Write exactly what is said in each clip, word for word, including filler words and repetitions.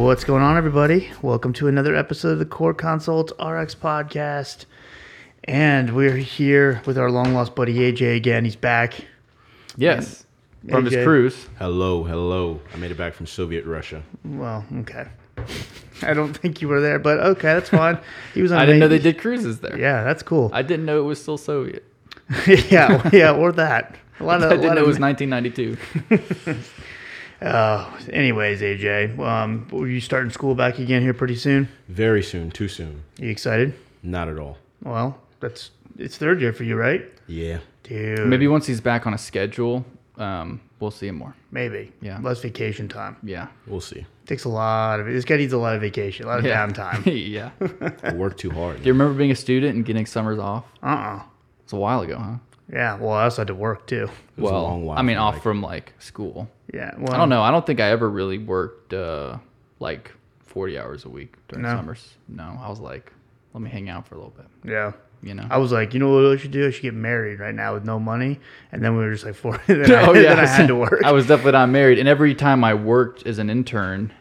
What's going on, everybody? Welcome to another episode of the Core Consult R X podcast. And we're here with our long-lost buddy A J again. He's back. Yes. And from A J. His cruise. Hello, hello. I made it back from Soviet Russia. Well, okay. I don't think you were there, but okay, that's fine. He was. On I didn't know they did cruises there. Yeah, that's cool. I didn't know it was still Soviet. yeah, yeah, or that. A lot of, I didn't lot know of... it was nineteen ninety-two. Uh, anyways, A J, um, are you starting school back again here pretty soon? Very soon, too soon. Are you excited? Not at all. Well, that's it's third year for you, right? Yeah. Dude. Maybe once he's back on a schedule, um, we'll see him more. Maybe. Yeah. Less vacation time. Yeah. We'll see. Takes a lot of this guy needs a lot of vacation, a lot of yeah. downtime. yeah. I work too hard. Do you remember being a student and getting summers off? Uh-uh. It's a while ago, huh? Yeah, well, I also had to work, too. It was well, a long while I mean, off like, from, like, school. Yeah. Well, I don't know. I don't think I ever really worked, uh, like, forty hours a week during no. summers. No. I was like, let me hang out for a little bit. Yeah. You know? I was like, you know what I should do? I should get married right now with no money. And then we were just like, forty. then, oh, I, yeah. then I had to work. I was definitely not married. And every time I worked as an intern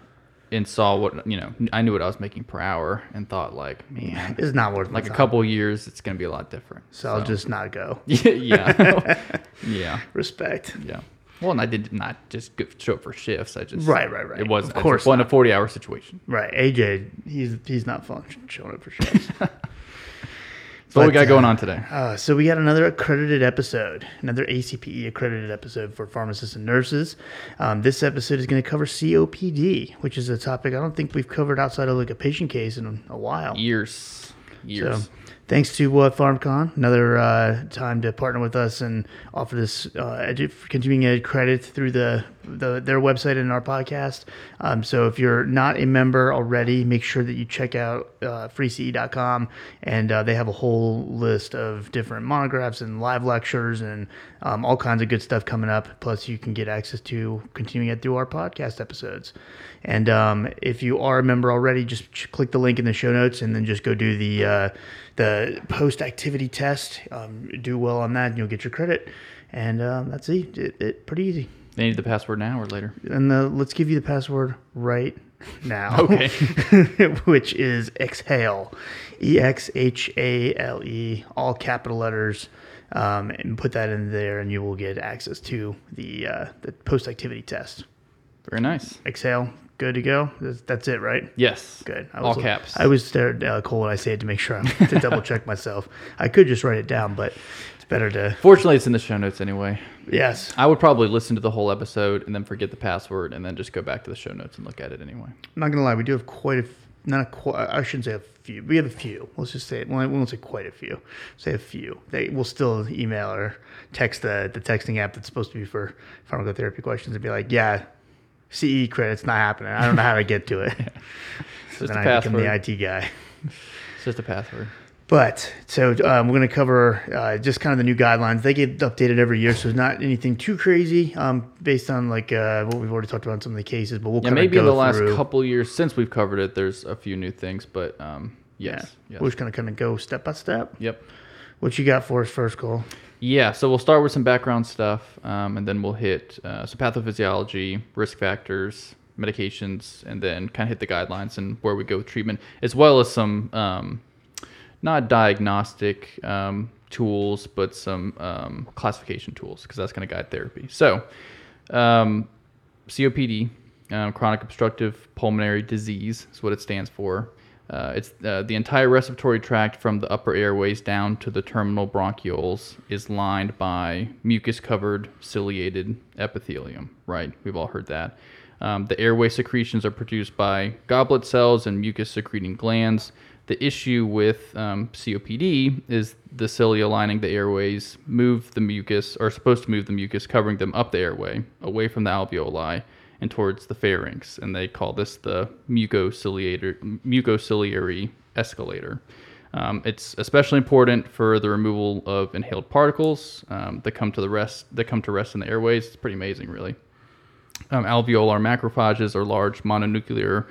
and saw what, you know, I knew what I was making per hour and thought, like, man, it's not worth like a time. Couple years, it's going to be a lot different. So, so. I'll just not go. yeah. yeah. Respect. Yeah. Well, and I did not just show up for shifts. I just. Right, right, right. It wasn't. Of course. It wasn't a forty hour situation. Right. A J, he's he's not fun showing up for shifts. That's what we got uh, going on today. Uh, so, we got another accredited episode, another A C P E accredited episode for pharmacists and nurses. Um, this episode is going to cover C O P D, which is a topic I don't think we've covered outside of like a patient case in a while. Years. Years. So, thanks to uh, FarmCon, another uh, time to partner with us and offer this uh, edu- continuing ed credit through the, the their website and our podcast. Um, so if you're not a member already, make sure that you check out uh, free C E dot com, and uh, they have a whole list of different monographs and live lectures and um, all kinds of good stuff coming up. Plus, you can get access to continuing ed through our podcast episodes. And um, if you are a member already, just ch- click the link in the show notes and then just go do the uh, the post-activity test. Um, do well on that and you'll get your credit. And um, that's it. It, it. Pretty easy. They need the password now or later? And the, let's give you the password right now. okay. Which is exhale. E X H A L E. All capital letters. Um, and put that in there and you will get access to the, uh, the post-activity test. Very nice. Exhale. Good to go? That's it, right? Yes. Good. I was, all caps. I was stared uh, Cole when I say it to make sure I'm to double check myself. I could just write it down, but it's better to... Fortunately, it's in the show notes anyway. Yes. I would probably listen to the whole episode and then forget the password and then just go back to the show notes and look at it anyway. I'm not going to lie. We do have quite a... Not a qu- I shouldn't say a few. We have a few. Let's just say it. Well, we won't say quite a few. Say a few. They will still email or text the, the texting app that's supposed to be for pharmacotherapy questions and be like, yeah... C E credit's not happening. I don't know how to get to it. yeah. So then I password. become the I T guy. It's just a password. But, so um, we're going to cover uh, just kind of the new guidelines. They get updated every year, so it's not anything too crazy um, based on like uh, what we've already talked about in some of the cases. But we'll yeah, kind of go through. Maybe in the last couple years since we've covered it, there's a few new things, but um, yes. Yeah. yes. We're just going to kind of go step by step. Yep. What you got for us first, Cole? Yeah, so we'll start with some background stuff, um, and then we'll hit uh, some pathophysiology, risk factors, medications, and then kind of hit the guidelines and where we go with treatment, as well as some um, not diagnostic um, tools, but some um, classification tools, because that's going to guide therapy. So um, C O P D, um, chronic obstructive pulmonary disease is what it stands for. Uh, it's uh, the entire respiratory tract from the upper airways down to the terminal bronchioles is lined by mucus-covered ciliated epithelium, right? We've all heard that. Um, the airway secretions are produced by goblet cells and mucus-secreting glands. The issue with um, C O P D is the cilia lining the airways move the mucus, or are supposed to move the mucus, covering them up the airway, away from the alveoli, and towards the pharynx, and they call this the mucociliary escalator. Um, it's especially important for the removal of inhaled particles um, that come to the rest that come to rest in the airways. It's pretty amazing, really. Um, alveolar macrophages are large mononuclear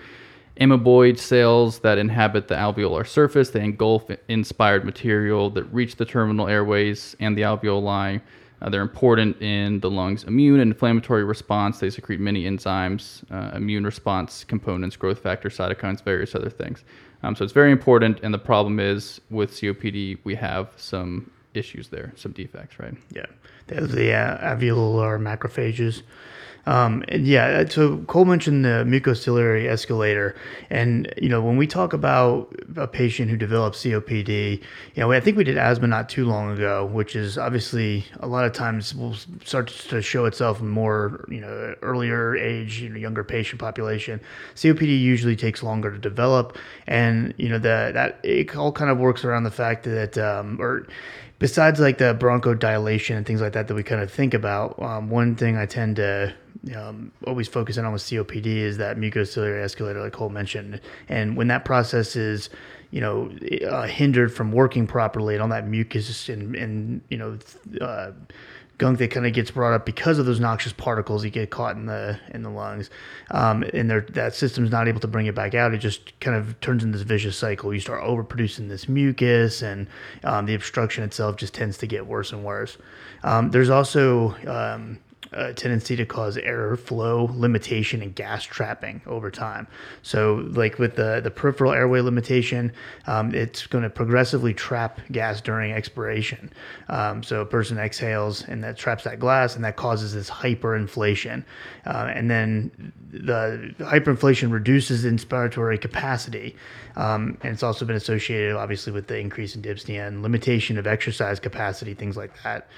amoeboid cells that inhabit the alveolar surface. They engulf inspired material that reach the terminal airways and the alveoli. Uh, they're important in the lungs' immune and inflammatory response. They secrete many enzymes, uh, immune response components, growth factors, cytokines, various other things. Um, so it's very important. And the problem is with C O P D, we have some issues there, some defects, right? Yeah. There's the uh, alveolar macrophages. Um, and yeah, so Cole mentioned the mucociliary escalator. And, you know, when we talk about a patient who develops C O P D, you know, I think we did asthma not too long ago, which is obviously a lot of times will start to show itself in more, you know, earlier age, you know, younger patient population. C O P D usually takes longer to develop. And, you know, that, that it all kind of works around the fact that, um, or, besides like the bronchodilation and things like that that we kind of think about, um, one thing I tend to um, always focus in on with C O P D is that mucociliary escalator, like Cole mentioned. And when that process is, you know, uh, hindered from working properly, and all that mucus and, and you know, uh, gunk that kind of gets brought up because of those noxious particles that get caught in the in the lungs, um, and that system's not able to bring it back out. It just kind of turns into this vicious cycle. You start overproducing this mucus, and um, the obstruction itself just tends to get worse and worse. Um, there's also um, a tendency to cause airflow limitation and gas trapping over time. So like with the, the peripheral airway limitation, um, it's going to progressively trap gas during expiration. Um, so a person exhales and that traps that gas, and that causes this hyperinflation. Uh, and then the hyperinflation reduces inspiratory capacity. Um, and it's also been associated obviously with the increase in dyspnea and limitation of exercise capacity, things like that.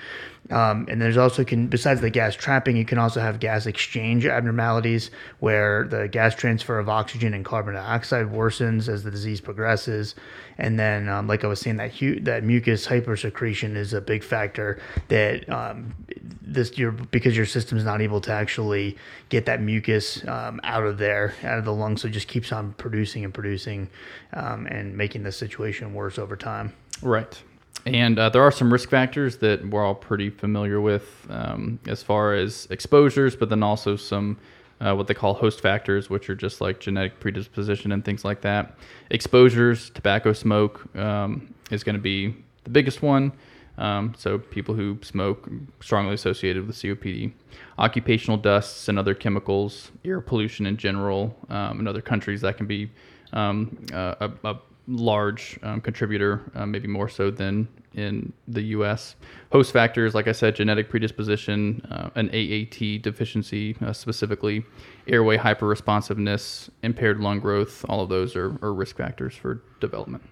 Um, and there's also can, besides the gas trapping, you can also have gas exchange abnormalities where the gas transfer of oxygen and carbon dioxide worsens as the disease progresses. And then, um, like I was saying, that hu- that mucus hypersecretion is a big factor that um, this your because your system is not able to actually get that mucus um, out of there, out of the lungs. So it just keeps on producing and producing um, and making the situation worse over time. Right. And uh, there are some risk factors that we're all pretty familiar with um, as far as exposures, but then also some uh, what they call host factors, which are just like genetic predisposition and things like that. Exposures, tobacco smoke um, is going to be the biggest one. Um, so people who smoke are strongly associated with C O P D. Occupational dusts and other chemicals, air pollution in general. Um, in other countries, that can be um, a, a large um, contributor, uh, maybe more so than in the U S. Host factors, like I said, genetic predisposition, uh, an A A T deficiency uh, specifically, airway hyperresponsiveness, impaired lung growth, all of those are, are risk factors for development.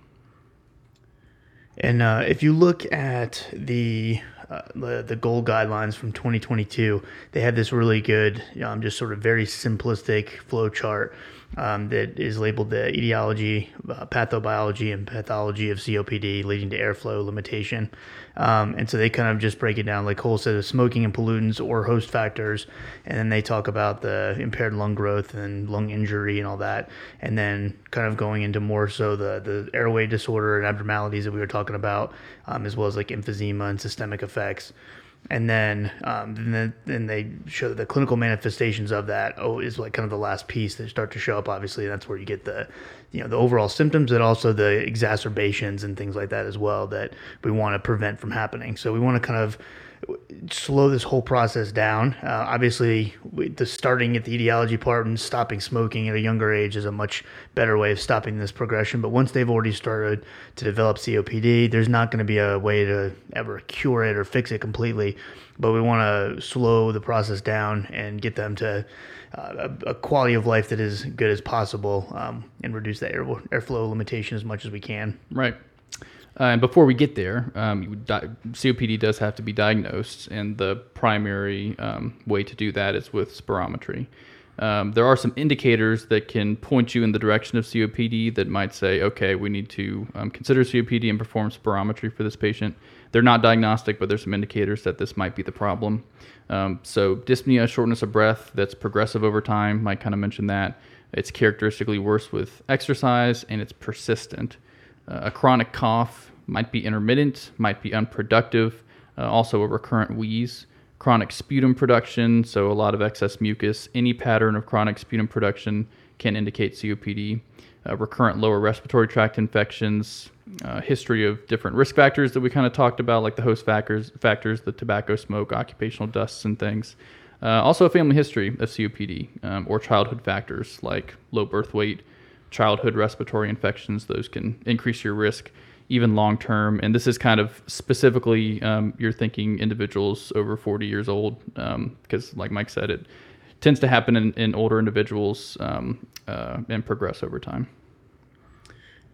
And uh, if you look at the Uh, the, the GOLD guidelines from twenty twenty-two, they had this really good, um, just sort of very simplistic flow chart um, that is labeled the etiology, uh, pathobiology, and pathology of C O P D leading to airflow limitation. Um, and so they kind of just break it down, like Cole said, of smoking and pollutants or host factors. And then they talk about the impaired lung growth and lung injury and all that. And then kind of going into more so the, the airway disorder and abnormalities that we were talking about, um, as well as like emphysema and systemic effects. Effects. And then, um, then, then they show the clinical manifestations of that. Oh, is like kind of the last piece that start to show up. Obviously, and that's where you get the, you know, the overall symptoms and also the exacerbations and things like that as well that we want to prevent from happening. So we want to kind of slow this whole process down. Uh, obviously, we, the starting at the etiology part and stopping smoking at a younger age is a much better way of stopping this progression. But once they've already started to develop C O P D, there's not going to be a way to ever cure it or fix it completely. But we want to slow the process down and get them to uh, a, a quality of life that is good as possible um, and reduce that air, airflow limitation as much as we can. Right. Uh, and before we get there, um, di- C O P D does have to be diagnosed, and the primary um, way to do that is with spirometry. Um, there are some indicators that can point you in the direction of C O P D that might say, okay, we need to um, consider C O P D and perform spirometry for this patient. They're not diagnostic, but there's some indicators that this might be the problem. Um, so dyspnea, shortness of breath, that's progressive over time. Mike kind of mentioned that. It's characteristically worse with exercise, and it's persistent. Uh, a chronic cough, might be intermittent, might be unproductive, uh, also a recurrent wheeze, chronic sputum production, so a lot of excess mucus. Any pattern of chronic sputum production can indicate C O P D, uh, recurrent lower respiratory tract infections, uh, history of different risk factors that we kind of talked about, like the host factors, factors, the tobacco smoke, occupational dusts and things. Uh, also a family history of C O P D um, or childhood factors like low birth weight, childhood respiratory infections. Those can increase your risk even long-term. And this is kind of specifically, um, you're thinking individuals over forty years old, um, because like Mike said, it tends to happen in, in older individuals um, uh, and progress over time.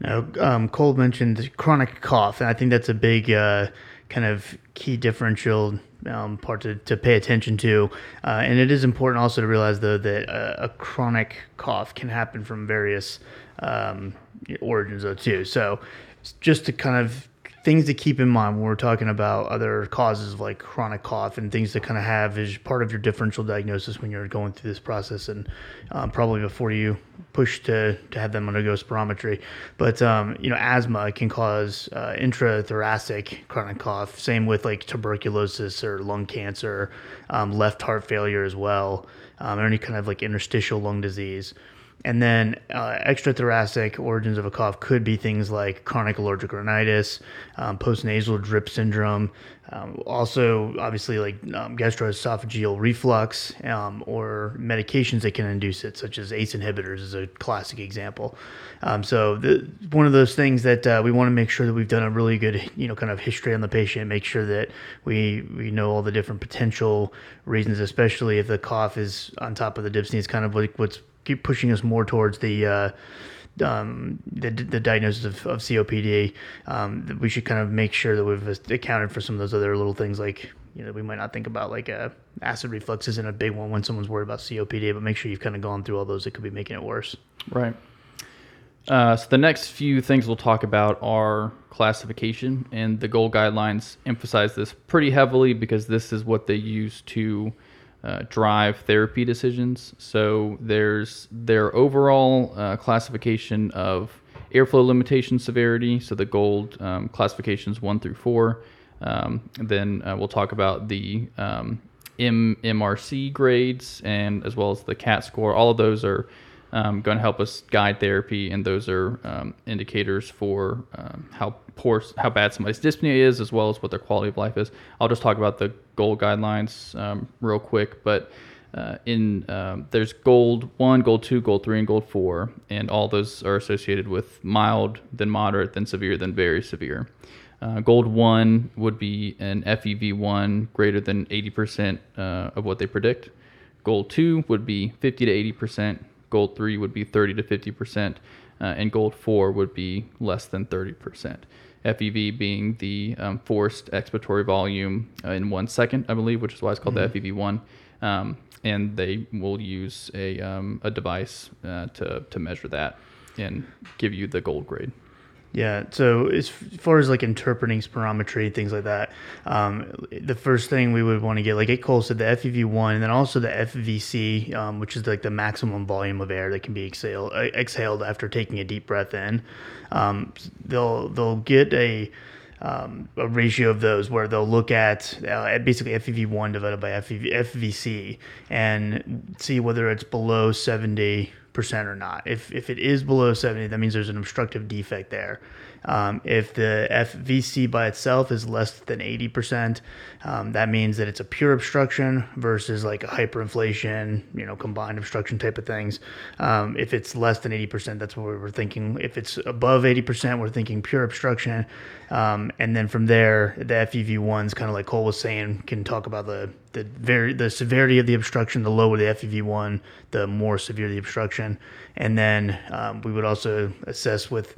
Now, um, Cole mentioned chronic cough, and I think that's a big uh, kind of key differential um, part to, to pay attention to. Uh, and it is important also to realize, though, that uh, a chronic cough can happen from various um, origins, though, too. So just to kind of things to keep in mind when we're talking about other causes of like chronic cough and things to kind of have as part of your differential diagnosis when you're going through this process, and um, probably before you push to to have them undergo spirometry. But um, you know, asthma can cause uh, intrathoracic chronic cough. Same with like tuberculosis or lung cancer, um, left heart failure as well, um, or any kind of like interstitial lung disease. And then uh, extrathoracic origins of a cough could be things like chronic allergic rhinitis, um, postnasal drip syndrome, um, also obviously like um, gastroesophageal reflux um, or medications that can induce it, such as A C E inhibitors is a classic example. Um, so the, one of those things that uh, we want to make sure that we've done a really good, you know, kind of history on the patient, make sure that we we know all the different potential reasons, especially if the cough is on top of the dyspnea. It's kind of like what's keep pushing us more towards the uh, um, the, the diagnosis of, of C O P D. Um, we should kind of make sure that we've accounted for some of those other little things, like, you know, we might not think about, like uh, acid reflux isn't a big one when someone's worried about C O P D, but make sure you've kind of gone through all those that could be making it worse. Right. Uh, so the next few things we'll talk about are classification, and the GOLD guidelines emphasize this pretty heavily because this is what they use to Uh, drive therapy decisions. So there's their overall uh, classification of airflow limitation severity, so the GOLD um, classifications one through four. Um, then uh, we'll talk about the um, M M R C grades, and as well as the CAT score. All of those are um, going to help us guide therapy, and those are um, indicators for um, how poor, how bad somebody's dyspnea is, as well as what their quality of life is. I'll just talk about the GOLD guidelines um, real quick, but uh, in um, there's GOLD one, GOLD two, GOLD three, and GOLD four, and all those are associated with mild, then moderate, then severe, then very severe. Uh, GOLD one would be an F E V one greater than eighty percent uh, of what they predict. GOLD two would be fifty to eighty percent. GOLD three would be thirty to fifty percent, uh, and GOLD four would be less than thirty percent. F E V being the um, forced expiratory volume uh, in one second, I believe, which is why it's called mm-hmm. the F E V one. Um, and they will use a um, a device uh, to to measure that and give you the GOLD grade. Yeah. So as far as like interpreting spirometry, things like that, um, the first thing we would want to get, like Cole said, the F E V one, and then also the F V C, um, which is like the maximum volume of air that can be exhaled, exhaled after taking a deep breath in. Um, they'll they'll get a um, a ratio of those where they'll look at uh, basically F E V one divided by F V C and see whether it's below seventy percent or not. If if it is below seventy, that means there's an obstructive defect there. Um, if the F V C by itself is less than eighty percent, um, that means that it's a pure obstruction versus like a hyperinflation, you know, combined obstruction type of things. Um, if it's less than eighty percent, that's what we were thinking. If it's above eighty percent, we're thinking pure obstruction. Um, and then from there, the F E V ones, kind of like Cole was saying, can talk about the the very the severity of the obstruction. The lower the F E V one, the more severe the obstruction. And then um, we would also assess with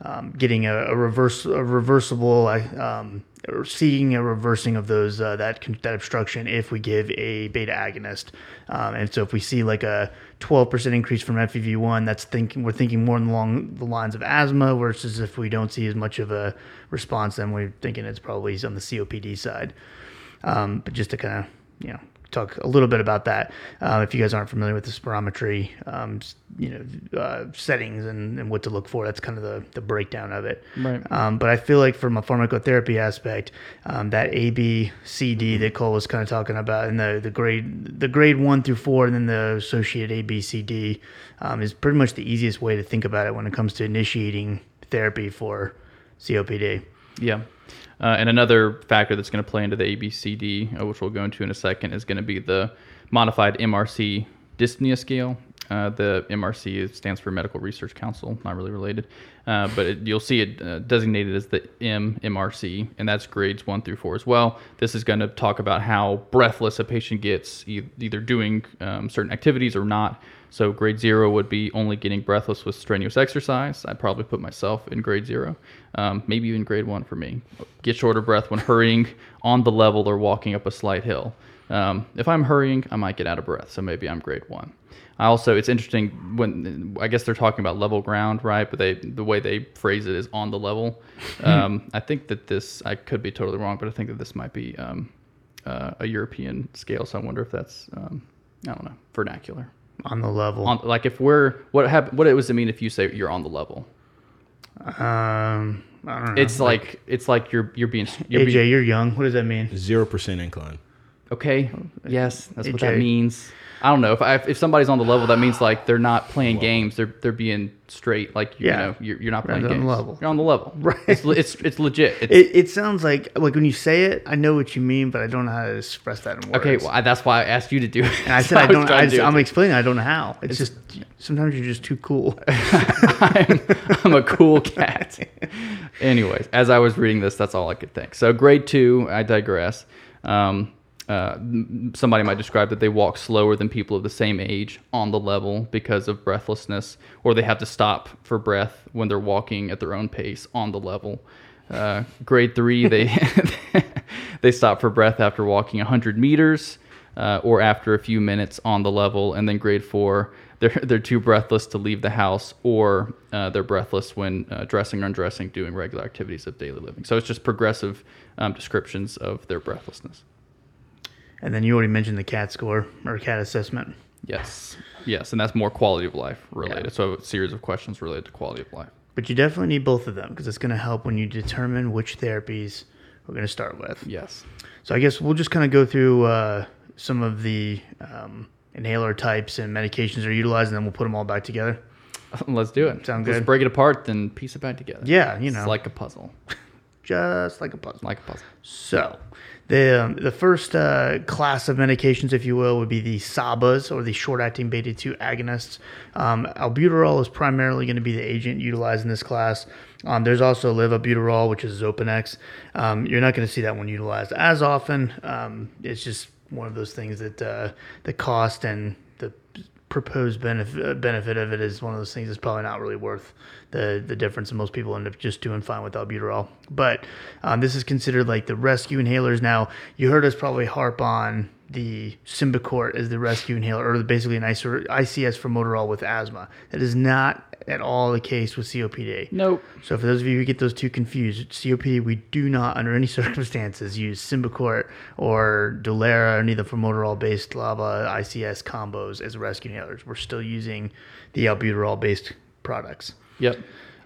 um, getting a, a reverse a reversible um, or seeing a reversing of those uh, that that obstruction if we give a beta agonist. Um, and so if we see like a twelve percent increase from F E V one, that's thinking we're thinking more along the lines of asthma, versus if we don't see as much of a response, then we're thinking it's probably on the C O P D side. Um, but just to kind of, you know, talk a little bit about that. Uh, if you guys aren't familiar with the spirometry, um, you know, uh, settings and, and what to look for, that's kind of the, the breakdown of it. Right. Um, but I feel like from a pharmacotherapy aspect, um, that A, B, C, D that Cole was kind of talking about, and the, the grade the grade one through four, and then the associated A, B, C, D um, is pretty much the easiest way to think about it when it comes to initiating therapy for C O P D. Yeah. Uh, and another factor that's going to play into the A B C D, uh, which we'll go into in a second, is going to be the modified M R C dyspnea scale. Uh, the M R C stands for Medical Research Council, not really related, uh, but it, you'll see it uh, designated as the M M R C, and that's grades one through four as well. This is going to talk about how breathless a patient gets, e- either doing um, certain activities or not. So grade zero would be only getting breathless with strenuous exercise. I'd probably put myself in grade zero, um, maybe even grade one for me. Get short of breath when hurrying on the level or walking up a slight hill. Um, if I'm hurrying, I might get out of breath, so maybe I'm grade one. I also, it's interesting when, I guess they're talking about level ground, right? But they, the way they phrase it is on the level. Um, I think that this, I could be totally wrong, but I think that this might be um, uh, a European scale. So I wonder if that's, um, I don't know, vernacular. On the level. On, like if we're, what hap- What does it mean if you say you're on the level? Um, I don't know. It's like, like it's like you're, you're being, you're A J, being, you're young. What does that mean? zero percent incline. Okay. Yes, that's A J. What that means. I don't know if I, if somebody's on the level, that means like they're not playing Whoa. games. They're they're being straight. Like you yeah. know, you're, you're not playing right, games. On the level. You're on the level. Right. It's it's, it's legit. It's, it it sounds like like when you say it, I know what you mean, but I don't know how to express that in words. Okay, well I, that's why I asked you to do it. And I said I don't. I I, do I'm it. explaining. I don't know how. It's, it's just sometimes you're just too cool. I'm, I'm a cool cat. Anyways, as I was reading this, that's all I could think. So grade two. I digress. Um, Uh, somebody might describe that they walk slower than people of the same age on the level because of breathlessness, or they have to stop for breath when they're walking at their own pace on the level. Uh, grade three, they they stop for breath after walking one hundred meters uh, or after a few minutes on the level. And then grade four, they're they're too breathless to leave the house, or uh, they're breathless when uh, dressing or undressing, doing regular activities of daily living. So it's just progressive um, descriptions of their breathlessness. And then you already mentioned the CAT score or CAT assessment. Yes. Yes. And that's more quality of life related. Yeah. So a series of questions related to quality of life. But you definitely need both of them because it's going to help when you determine which therapies we're going to start with. Yes. So I guess we'll just kind of go through uh, some of the um, inhaler types and medications they're utilizing, and then we'll put them all back together. Let's do it. Sound good? Let's break it apart, then piece it back together. Yeah. You know. It's like a puzzle. Just like a puzzle. Like a puzzle. So the um, the first uh, class of medications, if you will, would be the SABAs, or the short-acting beta two agonists. Um, albuterol is primarily going to be the agent utilized in this class. Um, there's also livabuterol, which is Xopenex. Um, you're not going to see that one utilized as often. Um, it's just one of those things that uh, the cost and the proposed benefit benefit of it is one of those things that's probably not really worth the the difference, and most people end up just doing fine with albuterol. But um, this is considered like the rescue inhalers. Now, you heard us probably harp on the Symbicort as the rescue inhaler, or basically an I C S formoterol with asthma. That is not at all the case with C O P D. Nope. So for those of you who get those two confused, C O P D, we do not under any circumstances use Symbicort or Dulera or any of the formoterol-based LABA I C S combos as rescue inhalers. We're still using the albuterol-based products. Yep.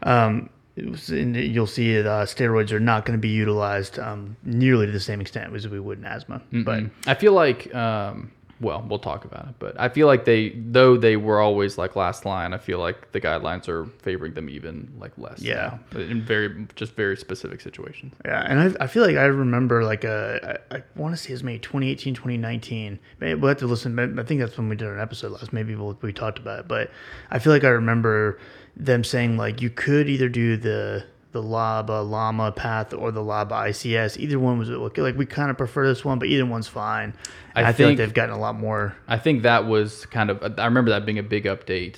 Um, and you'll see that uh, steroids are not going to be utilized um, nearly to the same extent as we would in asthma. Mm-mm. But I feel like, um, well, we'll talk about it, but I feel like they, though they were always like last line, I feel like the guidelines are favoring them even like less. Yeah. Now, in very, just very specific situations. Yeah. And I, I feel like I remember like, a, I, I want to say it was maybe twenty eighteen, twenty nineteen. Maybe we'll have to listen. I think that's when we did an episode last. Maybe we'll, we talked about it, but I feel like I remember them saying like you could either do the the LABA LAMA path or the LABA I C S. Either one was like we kind of prefer this one, but either one's fine. I, I think, think they've gotten a lot more. I think that was kind of I remember that being a big update,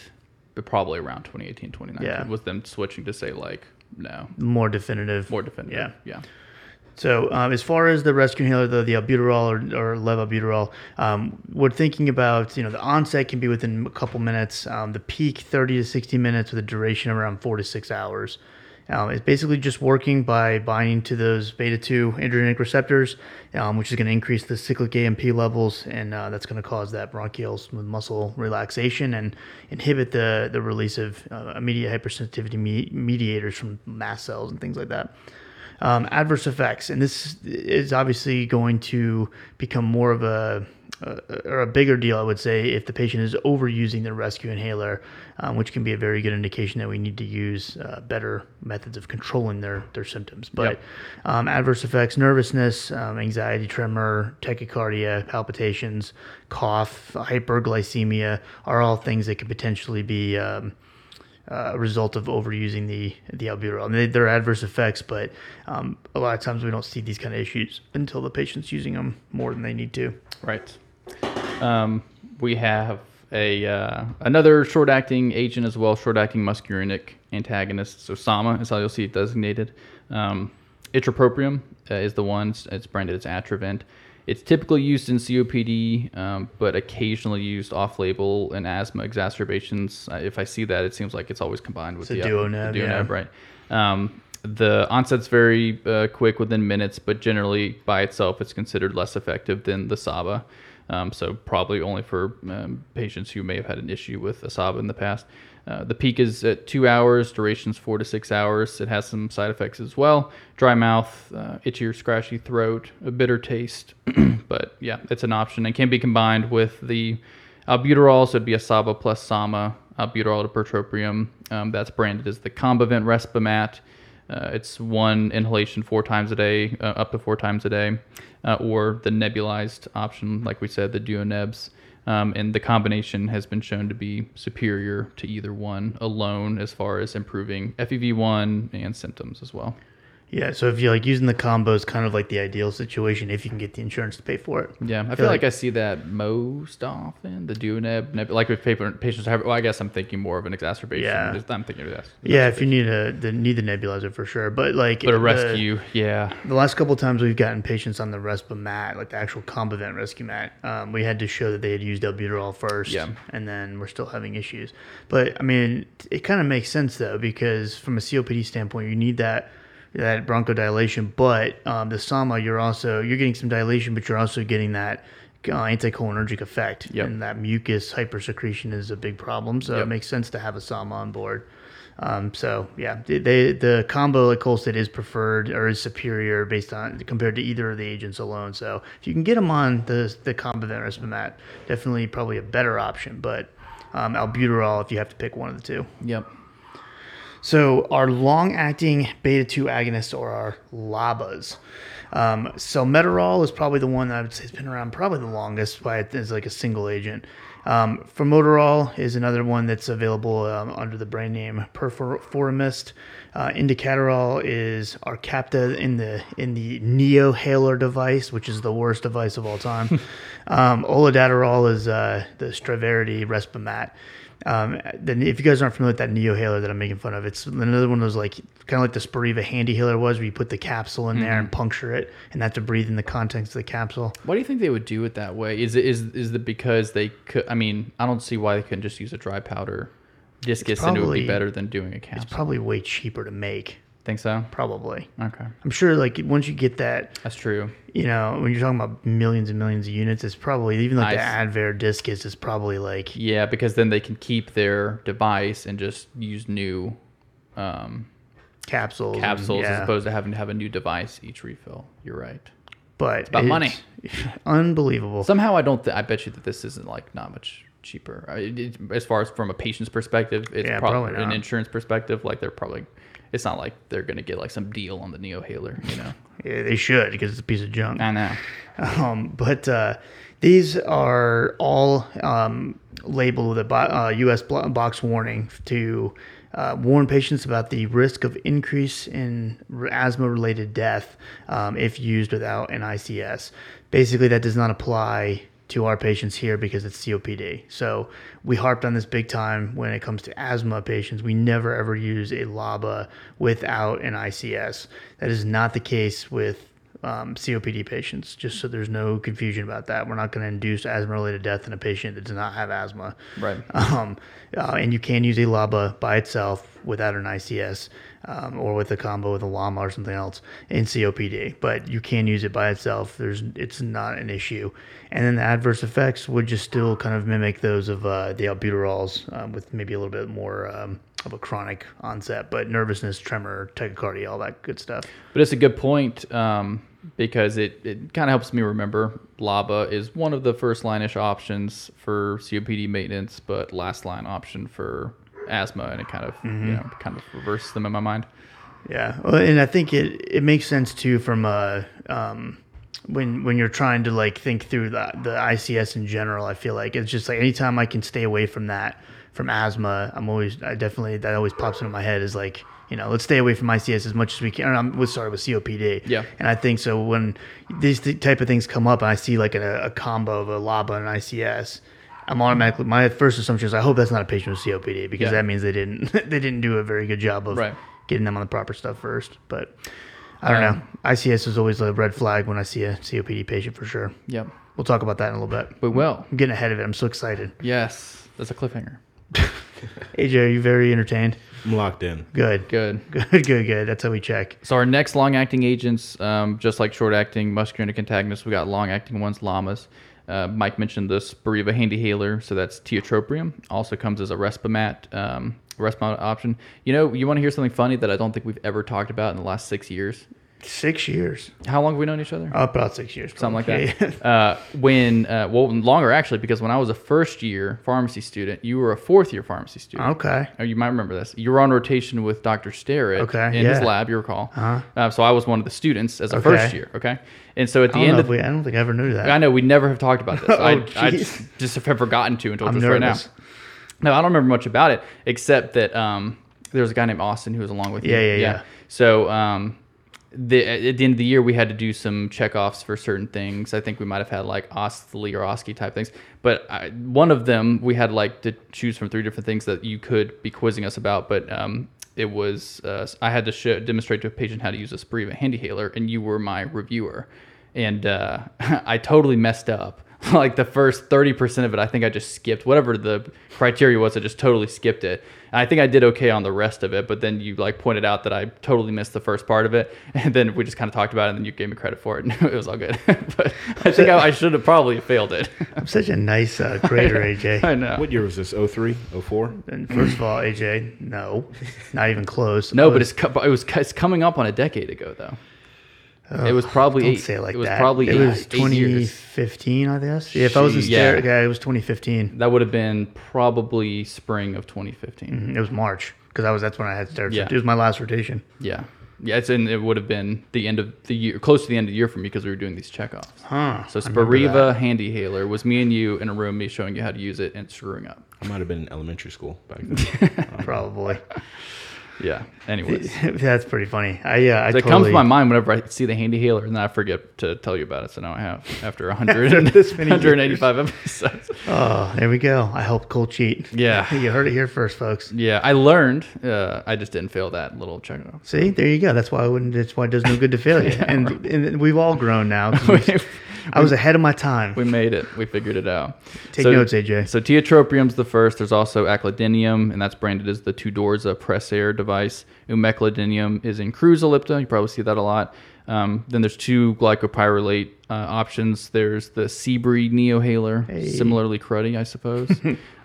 but probably around twenty eighteen, twenty nineteen yeah. was them switching to say like no more definitive, more definitive. Yeah, yeah. So um, as far as the rescue inhaler, though, the albuterol or, or levabuterol, um, we're thinking about, you know, the onset can be within a couple minutes, um, the peak thirty to sixty minutes with a duration around four to six hours. Um, it's basically just working by binding to those beta two adrenergic receptors, um, which is going to increase the cyclic A M P levels, and uh, that's going to cause that bronchial smooth muscle relaxation and inhibit the, the release of uh, immediate hypersensitivity me- mediators from mast cells and things like that. Um, adverse effects, and this is obviously going to become more of a uh, are a bigger deal, I would say, if the patient is overusing their rescue inhaler, um, which can be a very good indication that we need to use uh, better methods of controlling their, their symptoms. But yep. um, adverse effects, nervousness, um, anxiety, tremor, tachycardia, palpitations, cough, hyperglycemia are all things that could potentially be um, a result of overusing the, the albuterol. And they, they're adverse effects, but um, a lot of times we don't see these kind of issues until the patient's using them more than they need to. Right. Um, we have a uh, another short-acting agent as well, short-acting muscarinic antagonist. So SAMA is how you'll see it designated. Um, ipratropium uh, is the one. It's, it's branded as Atrovent. It's typically used in C O P D, um, but occasionally used off-label in asthma exacerbations. Uh, if I see that, it seems like it's always combined with it's the DuoNeb, the DuoNeb, yeah. right? Um, the onset's very uh, quick, within minutes, but generally by itself, it's considered less effective than the SABA. Um, so probably only for um, patients who may have had an issue with a SABA in the past. Uh, the peak is at two hours, duration's four to six hours. It has some side effects as well. Dry mouth, uh, itchy or scratchy throat, a bitter taste. But yeah, it's an option and can be combined with the albuterol. So it'd be a SABA plus SAMA, albuterol ipratropium. Um, that's branded as the Combivent Respimat. Uh, it's one inhalation four times a day, uh, up to four times a day, uh, or the nebulized option, like we said, the DuoNebs. Um, and the combination has been shown to be superior to either one alone as far as improving F E V one and symptoms as well. Yeah, so if you like using the combo is kind of like the ideal situation if you can get the insurance to pay for it. Yeah, I feel, feel like, like I see that most often. The DuoNeb, like with patients have. Well, I guess I'm thinking more of an exacerbation. Yeah. I'm thinking of that. Yeah, if you need a the, need the nebulizer for sure, but like but a rescue. The, yeah, the last couple of times we've gotten patients on the Respimat, like the actual Combivent Rescue Mat, um, we had to show that they had used albuterol first, yeah. and then we're still having issues. But I mean, it kind of makes sense though because from a C O P D standpoint, you need that. that bronchodilation, but um, the SAMA, you're also, you're getting some dilation, but you're also getting that uh, anticholinergic effect. Yep. And that mucus hypersecretion is a big problem. So yep. it makes sense to have a SAMA on board. Um, so yeah, they, they, the combo, like Cole said, is preferred or is superior based on compared to either of the agents alone. So if you can get them on the, the Combivent Respimat, definitely probably a better option, but um, albuterol if you have to pick one of the two. Yep. So our long-acting beta two agonists are our LABAs. Um, salmeterol is probably the one that I would say has been around probably the longest by it's like a single agent. Um, formoterol is another one that's available um, under the brand name Perforomist. Uh, indacaterol is our Arcapta in the in the Neohaler device, which is the worst device of all time. um, olodaterol is uh, the Streverity Respimat. Um, then if you guys aren't familiar with that Neohaler that I'm making fun of, it's another one of those like kind of like the Spiriva HandiHaler was, where you put the capsule in mm-hmm. there and puncture it, and that's to breathe in the contents of the capsule. Why do you think they would do it that way? Is it is is it because they could? I mean, I don't see why they couldn't just use a dry powder discus, probably, and it would be better than doing a capsule. It's probably way cheaper to make. Think so? Probably. Okay. I'm sure like once you get that. That's true. You know, when you're talking about millions and millions of units, it's probably, even like I the see. Advair discus is probably like. Yeah, because then they can keep their device and just use new um, capsules, capsules and, yeah. as opposed to having to have a new device each refill. You're right. But it's about it's money. Unbelievable. Somehow I don't, th- I bet you that this isn't like not much cheaper. I, it, as far as from a patient's perspective, it's yeah, probably, probably an insurance perspective, like they're probably. It's not like they're going to get like some deal on the Neohaler, you know? Yeah, they should because it's a piece of junk. I know. Um, but uh, these are all um, labeled with a bo- uh, U S box warning to uh, warn patients about the risk of increase in asthma-related death um, if used without an I C S. Basically, that does not apply to our patients here because it's C O P D. So we harped on this big time when it comes to asthma patients. We never ever use a LABA without an I C S. That is not the case with um, C O P D patients, just so there's no confusion about that. We're not going to induce asthma-related death in a patient that does not have asthma. Right. Um, uh, and you can use a LABA by itself without an I C S. Um, or with a combo with a LAMA or something else in C O P D, but you can use it by itself. There's, it's not an issue. And then the adverse effects would just still kind of mimic those of uh, the albuterols um, with maybe a little bit more um, of a chronic onset, but nervousness, tremor, tachycardia, all that good stuff. But it's a good point um, because it, it kind of helps me remember. LABA is one of the first line-ish options for C O P D maintenance, but last line option for asthma, and it kind of mm-hmm. you know kind of reverses them in my mind. Yeah, well, and I think it, it makes sense too from a um, when when you're trying to like think through the the I C S in general. I feel like it's just like anytime I can stay away from that, from asthma, I'm always I definitely that always pops into my head is like, you know, let's stay away from I C S as much as we can. Or I'm sorry, with C O P D. Yeah. And I think so when these th- type of things come up and I see like a, a combo of a LABA and an I C S, I'm automatically, my first assumption is I hope that's not a patient with C O P D, because yeah. that means they didn't they didn't do a very good job of right. getting them on the proper stuff first. But I don't um, know. I C S is always a red flag when I see a C O P D patient for sure. Yep. We'll talk about that in a little bit. We will. I'm getting ahead of it. I'm so excited. Yes. That's a cliffhanger. A J, are you very entertained? I'm locked in. Good. Good. Good, good, good. That's how we check. So our next long-acting agents, um, just like short-acting muscarinic antagonists, we got long-acting ones, LAMAs. Uh, Mike mentioned the Spiriva HandiHaler, so that's tiotropium. Also comes as a Respimat, um, Respimat option. You know, you want to hear something funny that I don't think we've ever talked about in the last six years? Six years. How long have we known each other? Uh, about six years. Probably. Something like that. uh, when, uh, well, longer actually, because when I was a first-year pharmacy student, you were a fourth-year pharmacy student. Okay. Oh, you might remember this. You were on rotation with Doctor Sterrett okay, in yeah. his lab, you recall. Uh-huh. Uh, so I was one of the students as a okay. first-year, okay? And so at the end of... We, I don't think I ever knew that. I know. We never have talked about this. oh, I, I just, just have forgotten to until I'm just nervous. Right now. No, I don't remember much about it, except that um, there was a guy named Austin who was along with yeah, you. Yeah, yeah, yeah. So... Um, The, at the end of the year, we had to do some checkoffs for certain things. I think we might have had like Ostly or Oski type things. But I, one of them, we had like to choose from three different things that you could be quizzing us about. But um, it was, uh, I had to show, demonstrate to a patient how to use a Spiriva HandiHaler, and you were my reviewer. And uh, I totally messed up. Like the first thirty percent of it, I think I just skipped. Whatever the criteria was, I just totally skipped it. And I think I did okay on the rest of it, but then you like pointed out that I totally missed the first part of it. And then we just kind of talked about it, and then you gave me credit for it, and it was all good. But I think I, I should have probably failed it. I'm such a nice uh, grader, A J. I know. What year was this, oh three, oh four? And first of all, A J, no, not even close. No, was, but it's, it was, it's coming up on a decade ago, though. Oh, it was probably don't eight. Say it like it was that. Probably it eight, was twenty fifteen, I guess. Yeah, if Jeez, I was a stair yeah. guy, it was twenty fifteen. That would have been probably spring of twenty fifteen. Mm-hmm. It was March because I was. That's when I had started. Yeah. It was my last rotation. Yeah, yeah. It's and it would have been the end of the year, close to the end of the year for me because we were doing these checkoffs. Huh. So Spiriva HandiHaler was me and you in a room, me showing you how to use it and screwing up. I might have been in elementary school back then. um, probably. Yeah. Anyways, that's pretty funny. I, uh, I so it totally... comes to my mind whenever I see the HandiHaler, and then I forget to tell you about it. So now I have after one hundred after this many one hundred eighty-five years. Episodes. Oh, there we go. I helped Cole cheat. Yeah, you heard it here first, folks. Yeah, I leard. Uh, I just didn't fail that little checkoff. See, there you go. That's why I wouldn't. That's why it does no good to fail you. yeah, and right. and we've all grown now. we, I was ahead of my time. We made it. We figured it out. Take so, notes, A J. So tiotropium's the first. There's also aclidinium, and that's branded as the Tudorza press air device. Umeclidinium is in Cruz Ellipta. You probably see that a lot. Um, then there's two glycopyrrolate uh, options. There's the Seabree Neohaler, hey. similarly cruddy, I suppose.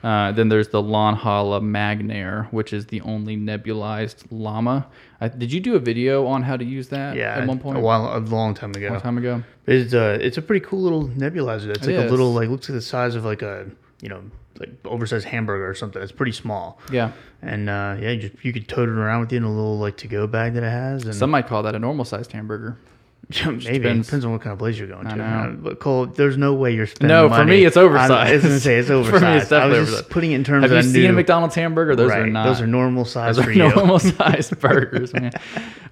uh, then there's the Lanhala Magnair, which is the only nebulized LAMA. I, did you do a video on how to use that yeah, at one point? A while, a long time ago. A long time ago. It's a, it's a pretty cool little nebulizer. It's like it a little, like looks like the size of like a, you know, like oversized hamburger or something. It's pretty small. Yeah. And uh, yeah, you, just, you could tote it around with you in a little like to-go bag that it has. And some might call that a normal-sized hamburger. Maybe. Depends. Depends on what kind of place you're going to. I know. Uh, but Cole, there's no way you're spending no, money. No, for me, it's oversized. I'm, I was going to say, it's oversized. For me, it's definitely I was just oversized. Putting it in terms of Have you I knew, seen a McDonald's hamburger? Those right, are not. Those are normal-sized for you. Those are normal-sized burgers, man.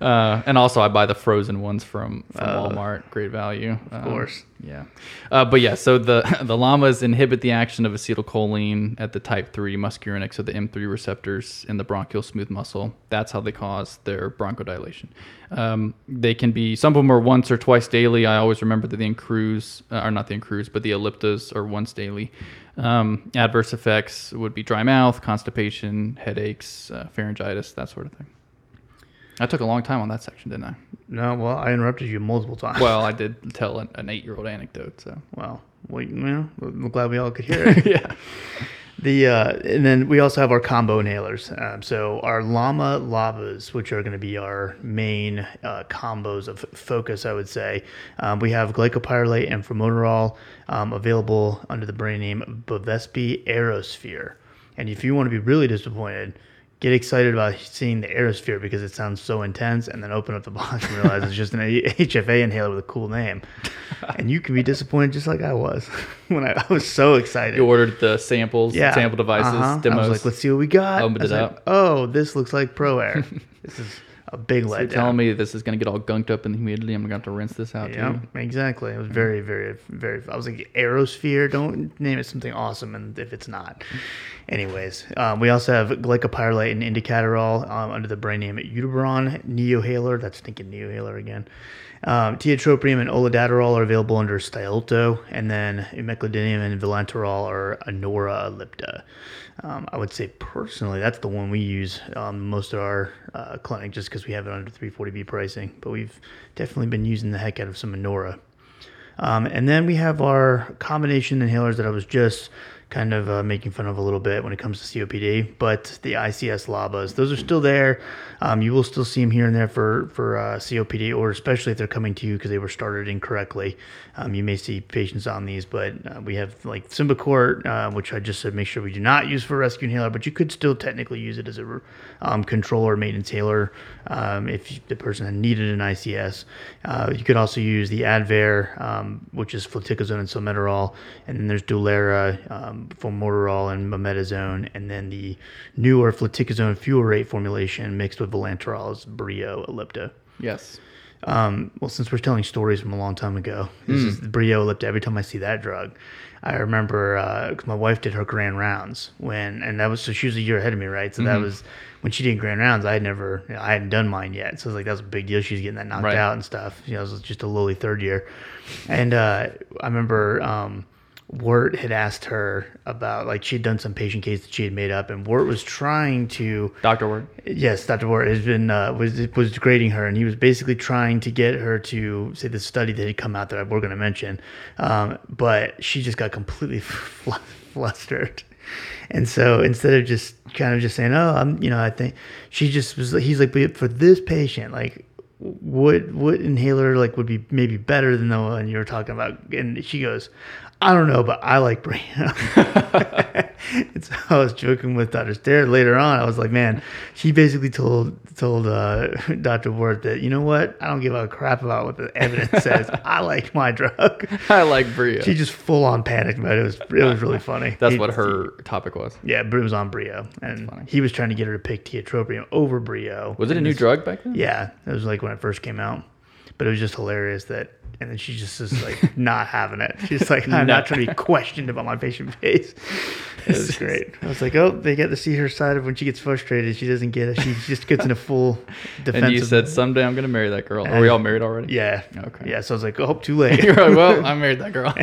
Uh, and also, I buy the frozen ones from, from uh, Walmart. Great value. Of um, course. Yeah. Uh, but yeah, so the, the LAMAs inhibit the action of acetylcholine at the type three muscarinic, so the M three receptors in the bronchial smooth muscle. That's how they cause their bronchodilation. Um, they can be, some of them are once or twice daily. I always remember that the Encruz, uh, or not the Encruz, but the Elliptas are once daily. Um, adverse effects would be dry mouth, constipation, headaches, uh, pharyngitis, that sort of thing. I took a long time on that section, didn't I? No, well, I interrupted you multiple times. Well, I did tell an, an eight-year-old anecdote, so. Well, well, you know, I'm glad we all could hear it. Yeah. The uh, and then we also have our combo inhalers. Um, so our LAMA LABAs, which are going to be our main uh, combos of focus, I would say. Um, we have glycopyrrolate and formoterol um, available under the brand name Bevespi Aerosphere. And if you want to be really disappointed, get excited about seeing the Aerosphere because it sounds so intense, and then open up the box and realize it's just an H F A inhaler with a cool name. And you can be disappointed just like I was when I, I was so excited. You ordered the samples, yeah. sample devices, uh-huh. demos. I was like, let's see what we got. Opened it up. Like, oh, this looks like Pro Air. This is a big so letdown. You're telling me this is going to get all gunked up in the humidity. I'm going to have to rinse this out, yeah, too. Exactly. It was very, very, very... I was like, Aerosphere? Don't name it something awesome and if it's not. Anyways, um, we also have glycopyrrolate and indacaterol um, under the brand name Utubron, Neohaler. That's thinking Neohaler again. Um, tiotropium and olodaterol are available under Stiolto, and then umeclidinium and vilanterol are Anora Ellipta. Um, I would say personally, that's the one we use um, most of our uh, clinic just because we have it under three forty B pricing, but we've definitely been using the heck out of some Anora. Um, and then we have our combination inhalers that I was just kind of uh, making fun of a little bit when it comes to C O P D, but the I C S LABAs, those are still there. Um, you will still see them here and there for, for uh, C O P D, or especially if they're coming to you because they were started incorrectly. Um, you may see patients on these, but uh, we have like Symbicort, uh, which I just said make sure we do not use for a rescue inhaler, but you could still technically use it as a um, control or maintenance inhaler um, if the person had needed an I C S. Uh, you could also use the Advair, um, which is fluticasone and salmeterol, and then there's Dulera, um, formoterol and mometazone, and then the newer fluticasone furoate formulation mixed with vilanterol's Breo Ellipta. Yes. Um, well, since we're telling stories from a long time ago, this mm. is the Breo Ellipta. Every time I see that drug, I remember uh, 'cause my wife did her grand rounds when, and that was so she was a year ahead of me, right? So mm-hmm. that was when she did grand rounds. I had never, you know, I hadn't done mine yet, so it was like that was a big deal. She was getting that knocked right. out and stuff. You know, it was just a lowly third year, and uh, I remember. Um, Wirt had asked her about, like, she'd done some patient case that she had made up, and Wirt was trying to... Doctor Wirt? Yes, Doctor Wirt has been, uh, was was grading her, and he was basically trying to get her to, say, the study that had come out that we're going to mention, um, but she just got completely fl- flustered. And so instead of just kind of just saying, oh, I'm, you know, I think, she just was, he's like, but for this patient, like... What what inhaler like would be maybe better than the one you were talking about? And she goes, I don't know, but I like Breo. And so I was joking with Doctor Stare later on. I was like, man, she basically told told uh, Doctor Ward that, you know what? I don't give a crap about what the evidence says. I like my drug. I like Breo. She just full on panicked, but it was it was really funny. That's he, what her he, topic was. Yeah, but it was on Breo, and he was trying to get her to pick tiotropium over Breo. Was it a new was, drug back then? Yeah, it was like. When it first came out, but it was just hilarious that, and then she just is like not having it. She's like, I'm no. not trying to be questioned about my patient base. It was great. I was like, oh, they get to see her side of when she gets frustrated. She doesn't get it. She just gets in a full defense. And you said someday I'm gonna marry that girl. And are we all married already? Yeah. Okay. Yeah. So I was like, oh, too late. You're like, well, I married that girl.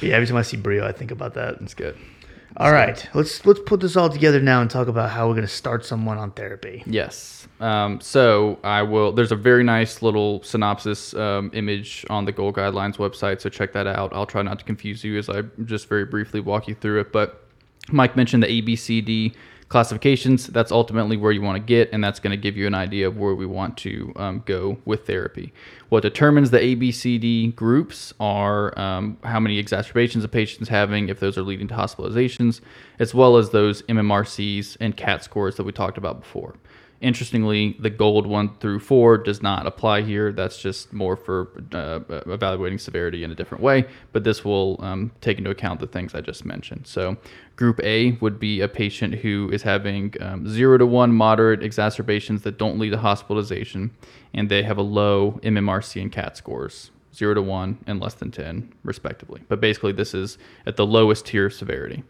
Yeah. Every time I see Breo, I think about that. That's good. That's all right. Good. Let's let's put this all together now and talk about how we're gonna start someone on therapy. Yes. Um, so I will, there's a very nice little synopsis, um, image on the GOLD guidelines website. So check that out. I'll try not to confuse you as I just very briefly walk you through it, but Mike mentioned the A B C D classifications. That's ultimately where you want to get. And that's going to give you an idea of where we want to, um, go with therapy. What determines the A B C D groups are, um, how many exacerbations a patient's having, if those are leading to hospitalizations, as well as those M M R Cs and CAT scores that we talked about before. Interestingly, the GOLD one through four does not apply here. That's just more for uh, evaluating severity in a different way, but this will um, take into account the things I just mentioned. So group A would be a patient who is having um, zero to one moderate exacerbations that don't lead to hospitalization, and they have a low M M R C and CAT scores, zero to one and less than ten respectively. But basically this is at the lowest tier of severity.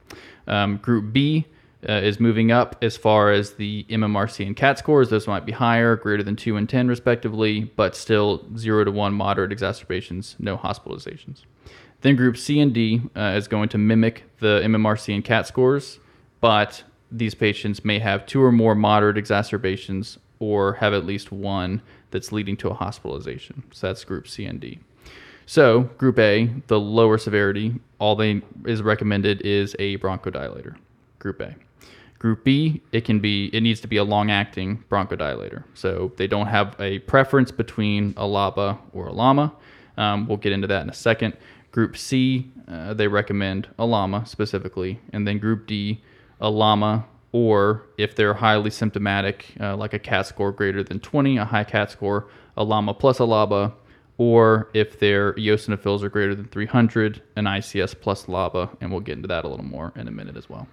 Um, group B Uh, is moving up as far as the M M R C and CAT scores. Those might be higher, greater than two and ten respectively, but still zero to one moderate exacerbations, no hospitalizations. Then group C and D uh, is going to mimic the M M R C and CAT scores, but these patients may have two or more moderate exacerbations or have at least one that's leading to a hospitalization. So that's group C and D. So group A, the lower severity, all they is recommended is a bronchodilator, group A. Group B, it can be, it needs to be a long-acting bronchodilator. So they don't have a preference between a LABA or a LAMA. Um, we'll get into that in a second. Group C, uh, they recommend a LAMA specifically. And then group D, a LAMA, or if they're highly symptomatic, uh, like a CAT score greater than twenty, a high CAT score, a LAMA plus a LABA, or if their eosinophils are greater than three hundred, an I C S plus LABA, and we'll get into that a little more in a minute as well.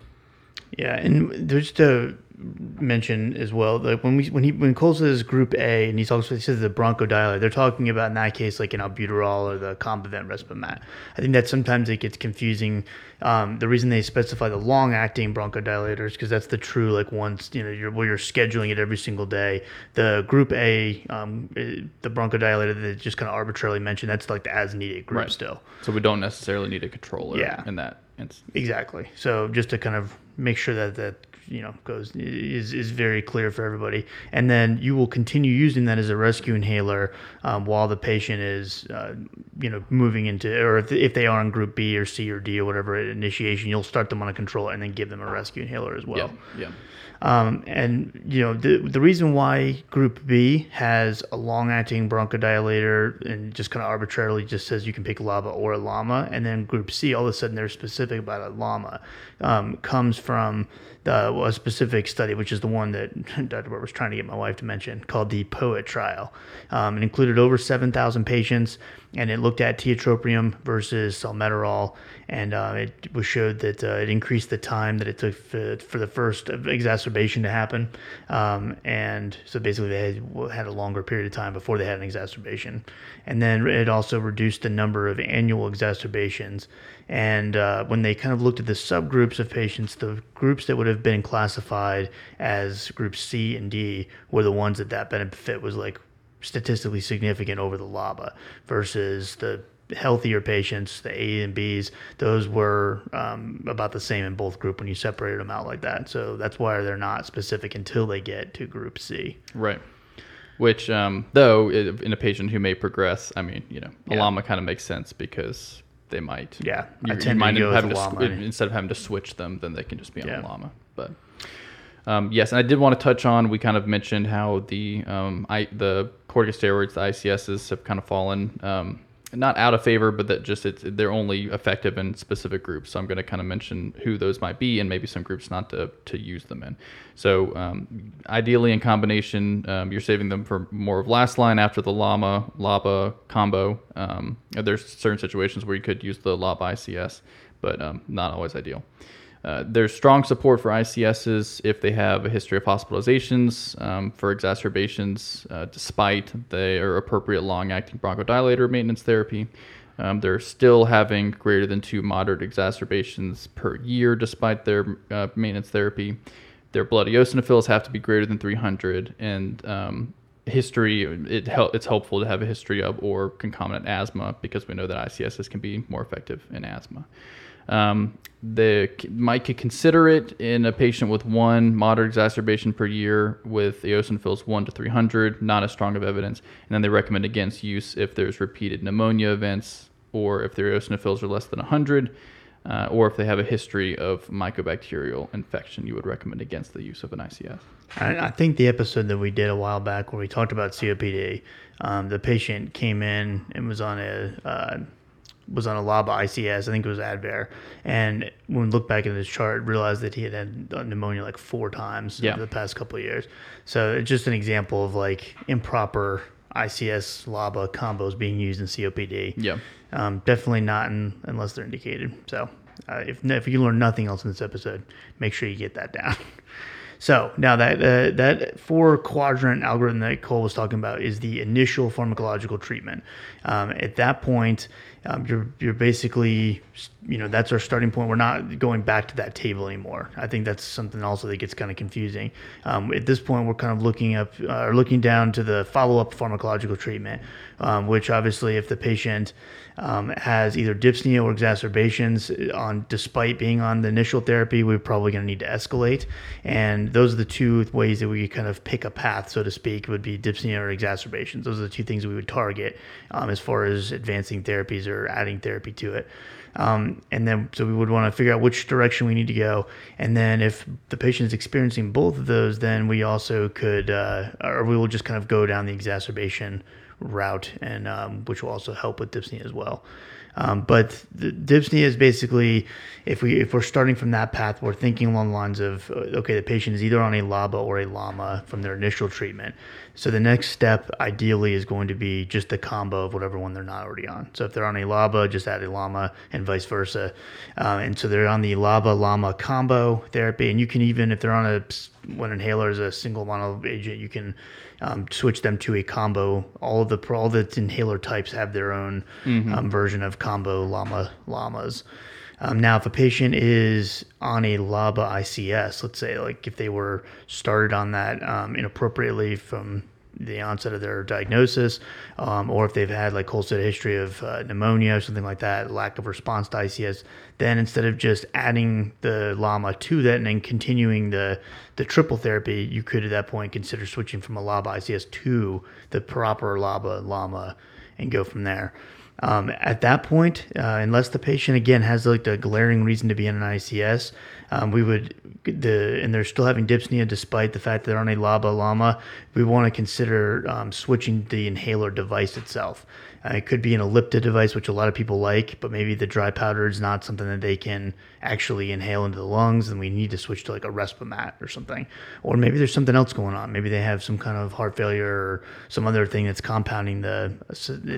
Yeah, and just to mention as well, like when we when he when Cole says group A and he talks he says the bronchodilator, they're talking about in that case like an albuterol or the Combivent Respimat. I think that sometimes it gets confusing. Um, the reason they specify the long-acting bronchodilators because that's the true like once you know you're where you're scheduling it every single day. The group A, um, the bronchodilator that just kind of arbitrarily mentioned, that's like the as-needed group right. still. So we don't necessarily need a controller yeah. in that. Instance. Exactly. So just to kind of make sure that that you know goes is is very clear for everybody, and then you will continue using that as a rescue inhaler um, while the patient is uh, you know moving into or if, if they are on group B or C or D or whatever at initiation, you'll start them on a controller and then give them a rescue inhaler as well. Yeah. yeah. Um, and you know the the reason why group B has a long-acting bronchodilator and just kind of arbitrarily just says you can pick LABA or a LAMA, and then group C all of a sudden they're specific about a LAMA um, comes from the, well, a specific study, which is the one that Doctor Bart was trying to get my wife to mention, called the POET trial. Um, it included over seven thousand patients, and it looked at tiotropium versus salmeterol, and uh, it was showed that uh, it increased the time that it took for, for the first exacerbation to happen, um, and so basically they had, had a longer period of time before they had an exacerbation, and then it also reduced the number of annual exacerbations. And uh, when they kind of looked at the subgroups of patients, the groups that would have been classified as groups C and D were the ones that that benefit was like statistically significant over the LABA, versus the healthier patients, the A and B's, those were um, about the same in both group when you separated them out like that. So that's why they're not specific until they get to group C. Right. Which, um, though, in a patient who may progress, I mean, you know, a yeah. LAMA kind of makes sense because... They might. Yeah. You, I tend you to go with to LAMA. Instead of having to switch them, then they can just be on yeah. LAMA. But um, yes, and I did want to touch on, we kind of mentioned how the um, I, the corticosteroids, the I C Ss, have kind of fallen, um, not out of favor, but that just it's, they're only effective in specific groups. So I'm going to kind of mention who those might be and maybe some groups not to, to use them in. So um, ideally in combination, um, you're saving them for more of last line after the LAMA, LABA combo. Um, there's certain situations where you could use the LABA I C S, but um, not always ideal. Uh, there's strong support for I C Ss if they have a history of hospitalizations um, for exacerbations, uh, despite their appropriate long-acting bronchodilator maintenance therapy. Um, they're still having greater than two moderate exacerbations per year despite their uh, maintenance therapy. Their blood eosinophils have to be greater than three hundred, and um, history, it hel- it's helpful to have a history of or concomitant asthma because we know that I C Ss can be more effective in asthma. Um, the might could consider it in a patient with one moderate exacerbation per year with eosinophils one to three hundred, not as strong of evidence. And then they recommend against use if there's repeated pneumonia events, or if their eosinophils are less than one hundred, uh, or if they have a history of mycobacterial infection, you would recommend against the use of an I C S. I, I think the episode that we did a while back where we talked about C O P D, um, the patient came in and was on a, uh, was on a LABA I C S, I think it was Advair, and when we looked back at his chart, realized that he had had pneumonia like four times yeah. over the past couple of years. So it's just an example of like improper I C S LABA combos being used in C O P D. Yeah, um, definitely not in, unless they're indicated. So uh, if if you learn nothing else in this episode, make sure you get that down. So now that uh, that four-quadrant algorithm that Cole was talking about is the initial pharmacological treatment. Um, at that point, um, you're you're basically, you know, that's our starting point. We're not going back to that table anymore. I think that's something also that gets kind of confusing. Um, at this point, we're kind of looking up uh, or looking down to the follow-up pharmacological treatment, um, which obviously if the patient um, has either dyspnea or exacerbations on despite being on the initial therapy, we're probably going to need to escalate. And those are the two ways that we kind of pick a path, so to speak, would be dyspnea or exacerbations. Those are the two things we would target um, as far as advancing therapies or adding therapy to it. Um, and then, so we would want to figure out which direction we need to go. And then if the patient is experiencing both of those, then we also could, uh, or we will just kind of go down the exacerbation route, and um, which will also help with dyspnea as well. Um, but the dyspnea is basically, if, we, if we're starting from that path, we're thinking along the lines of, okay, the patient is either on a LABA or a LAMA from their initial treatment. So the next step ideally is going to be just the combo of whatever one they're not already on. So if they're on a LABA, just add a LAMA and vice versa. Uh, and so they're on the LABA-LAMA combo therapy. And you can even, if they're on a, when inhaler is a single mono agent, you can um, switch them to a combo. All of the, all the inhaler types have their own mm-hmm. um, version of combo LAMA LAMAs. Um, now, if a patient is on a LABA I C S, let's say, like if they were started on that um, inappropriately from the onset of their diagnosis, um, or if they've had like whole set history of uh, pneumonia or something like that, lack of response to I C S, then instead of just adding the LAMA to that and then continuing the the triple therapy, you could at that point consider switching from a LABA I C S to the proper LABA LAMA and go from there. Um, at that point, uh, unless the patient again has like the glaring reason to be in an I C S, um, we would the and they're still having dyspnea despite the fact that they're on a LABA LAMA, we want to consider um, switching the inhaler device itself. Uh, it could be an Ellipta device, which a lot of people like, but maybe the dry powder is not something that they can actually inhale into the lungs, and we need to switch to like a Respimat or something. Or maybe there's something else going on. Maybe they have some kind of heart failure or some other thing that's compounding the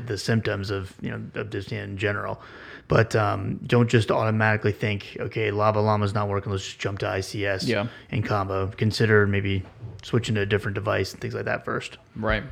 the symptoms of, you know, of dyspnea in general. But um, don't just automatically think, okay, LABA LAMA's not working, let's just jump to I C S yeah. and combo. Consider maybe switching to a different device and things like that first. Right.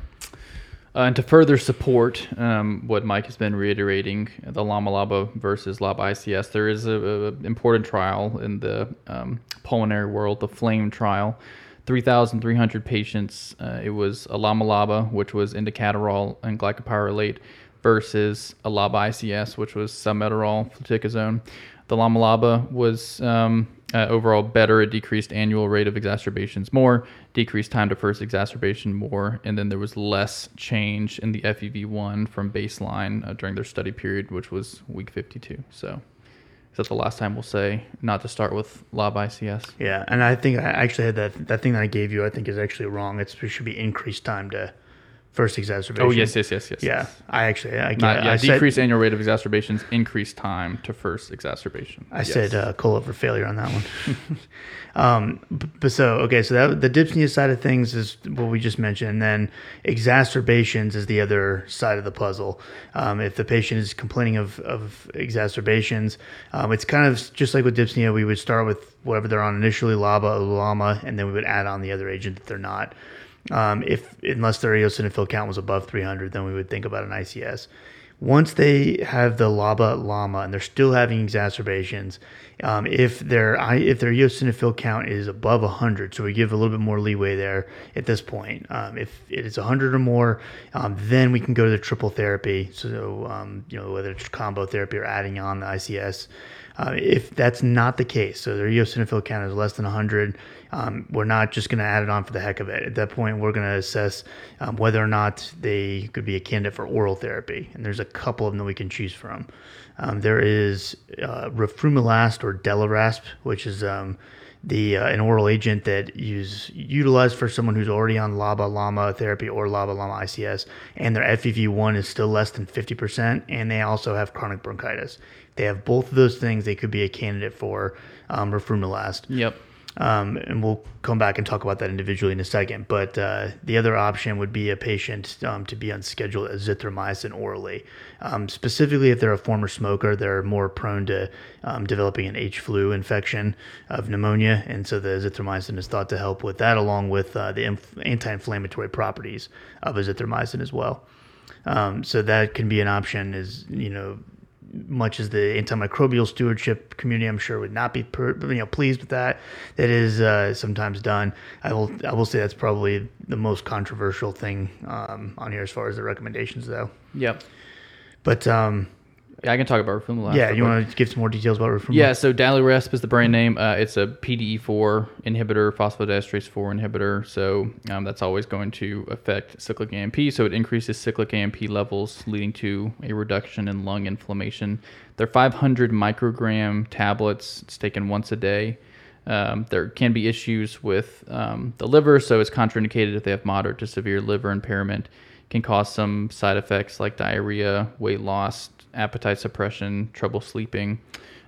Uh, and to further support um, what Mike has been reiterating, the LAMA-LABA versus LABA-I C S, there is an important trial in the um, pulmonary world, the FLAME trial. three thousand three hundred patients. Uh, it was a LAMA-LABA, which was indacaterol and glycopyrrolate, versus a LABA-I C S, which was salmeterol, fluticasone. The LAMA-LABA was um, uh, overall better. It decreased annual rate of exacerbations more, decreased time to first exacerbation more, and then there was less change in the F E V one from baseline uh, during their study period, which was week fifty-two. So that's the last time we'll say not to start with LABA-I C S. Yeah, and I think I actually had that, that thing that I gave you I think is actually wrong. It's, it should be increased time to first exacerbation. Oh, yes, yes, yes, yes. Yeah, yes. I actually, I, Not, yeah, I decreased said, annual rate of exacerbations, increased time to first exacerbation. I yes. said uh, cola for failure on that one. um, but so, okay, so that, the dyspnea side of things is what we just mentioned. And then exacerbations is the other side of the puzzle. Um, if the patient is complaining of, of exacerbations, um, it's kind of just like with dyspnea, we would start with whatever they're on initially, LABA or LAMA, and then we would add on the other agent that they're not. Um, if unless their eosinophil count was above three hundred, then we would think about an I C S. Once they have the LABA LAMA and they're still having exacerbations, um, if their if their eosinophil count is above one hundred, so we give a little bit more leeway there at this point. Um, if it is one hundred or more, um, then we can go to the triple therapy. So um, you know, whether it's combo therapy or adding on the I C S. Uh, if that's not the case, so their eosinophil count is less than one hundred, um, we're not just going to add it on for the heck of it. At that point, we're going to assess um, whether or not they could be a candidate for oral therapy, and there's a couple of them that we can choose from. Um, there is uh, roflumilast or Daliresp, which is um, the uh, an oral agent that is utilized for someone who's already on LABA-LAMA therapy or LABA-LAMA-I C S, and their F E V one is still less than fifty percent, and they also have chronic bronchitis. They have both of those things. They could be a candidate for um, roflumilast. Yep. Um, and we'll come back and talk about that individually in a second. But uh, the other option would be a patient um, to be on scheduled azithromycin orally. Um, specifically, if they're a former smoker, they're more prone to um, developing an H-flu infection of pneumonia. And so the azithromycin is thought to help with that, along with uh, the inf- anti-inflammatory properties of azithromycin as well. Um, so that can be an option is, you know, much as the antimicrobial stewardship community, I'm sure, would not be per, you know, pleased with that. That is uh, sometimes done. I will I will say that's probably the most controversial thing um, on here as far as the recommendations, though. Yep. But um, I can talk about roflumilast. Yeah, you want to give some more details about roflumilast? Yeah, so Daliresp is the brand name. Uh, it's a P D E four inhibitor, phosphodiesterase four inhibitor. So um, that's always going to affect cyclic A M P. So it increases cyclic A M P levels, leading to a reduction in lung inflammation. They're five hundred microgram tablets. It's taken once a day. Um, there can be issues with um, the liver, so it's contraindicated if they have moderate to severe liver impairment. Can cause some side effects like diarrhea, weight loss, appetite suppression, trouble sleeping.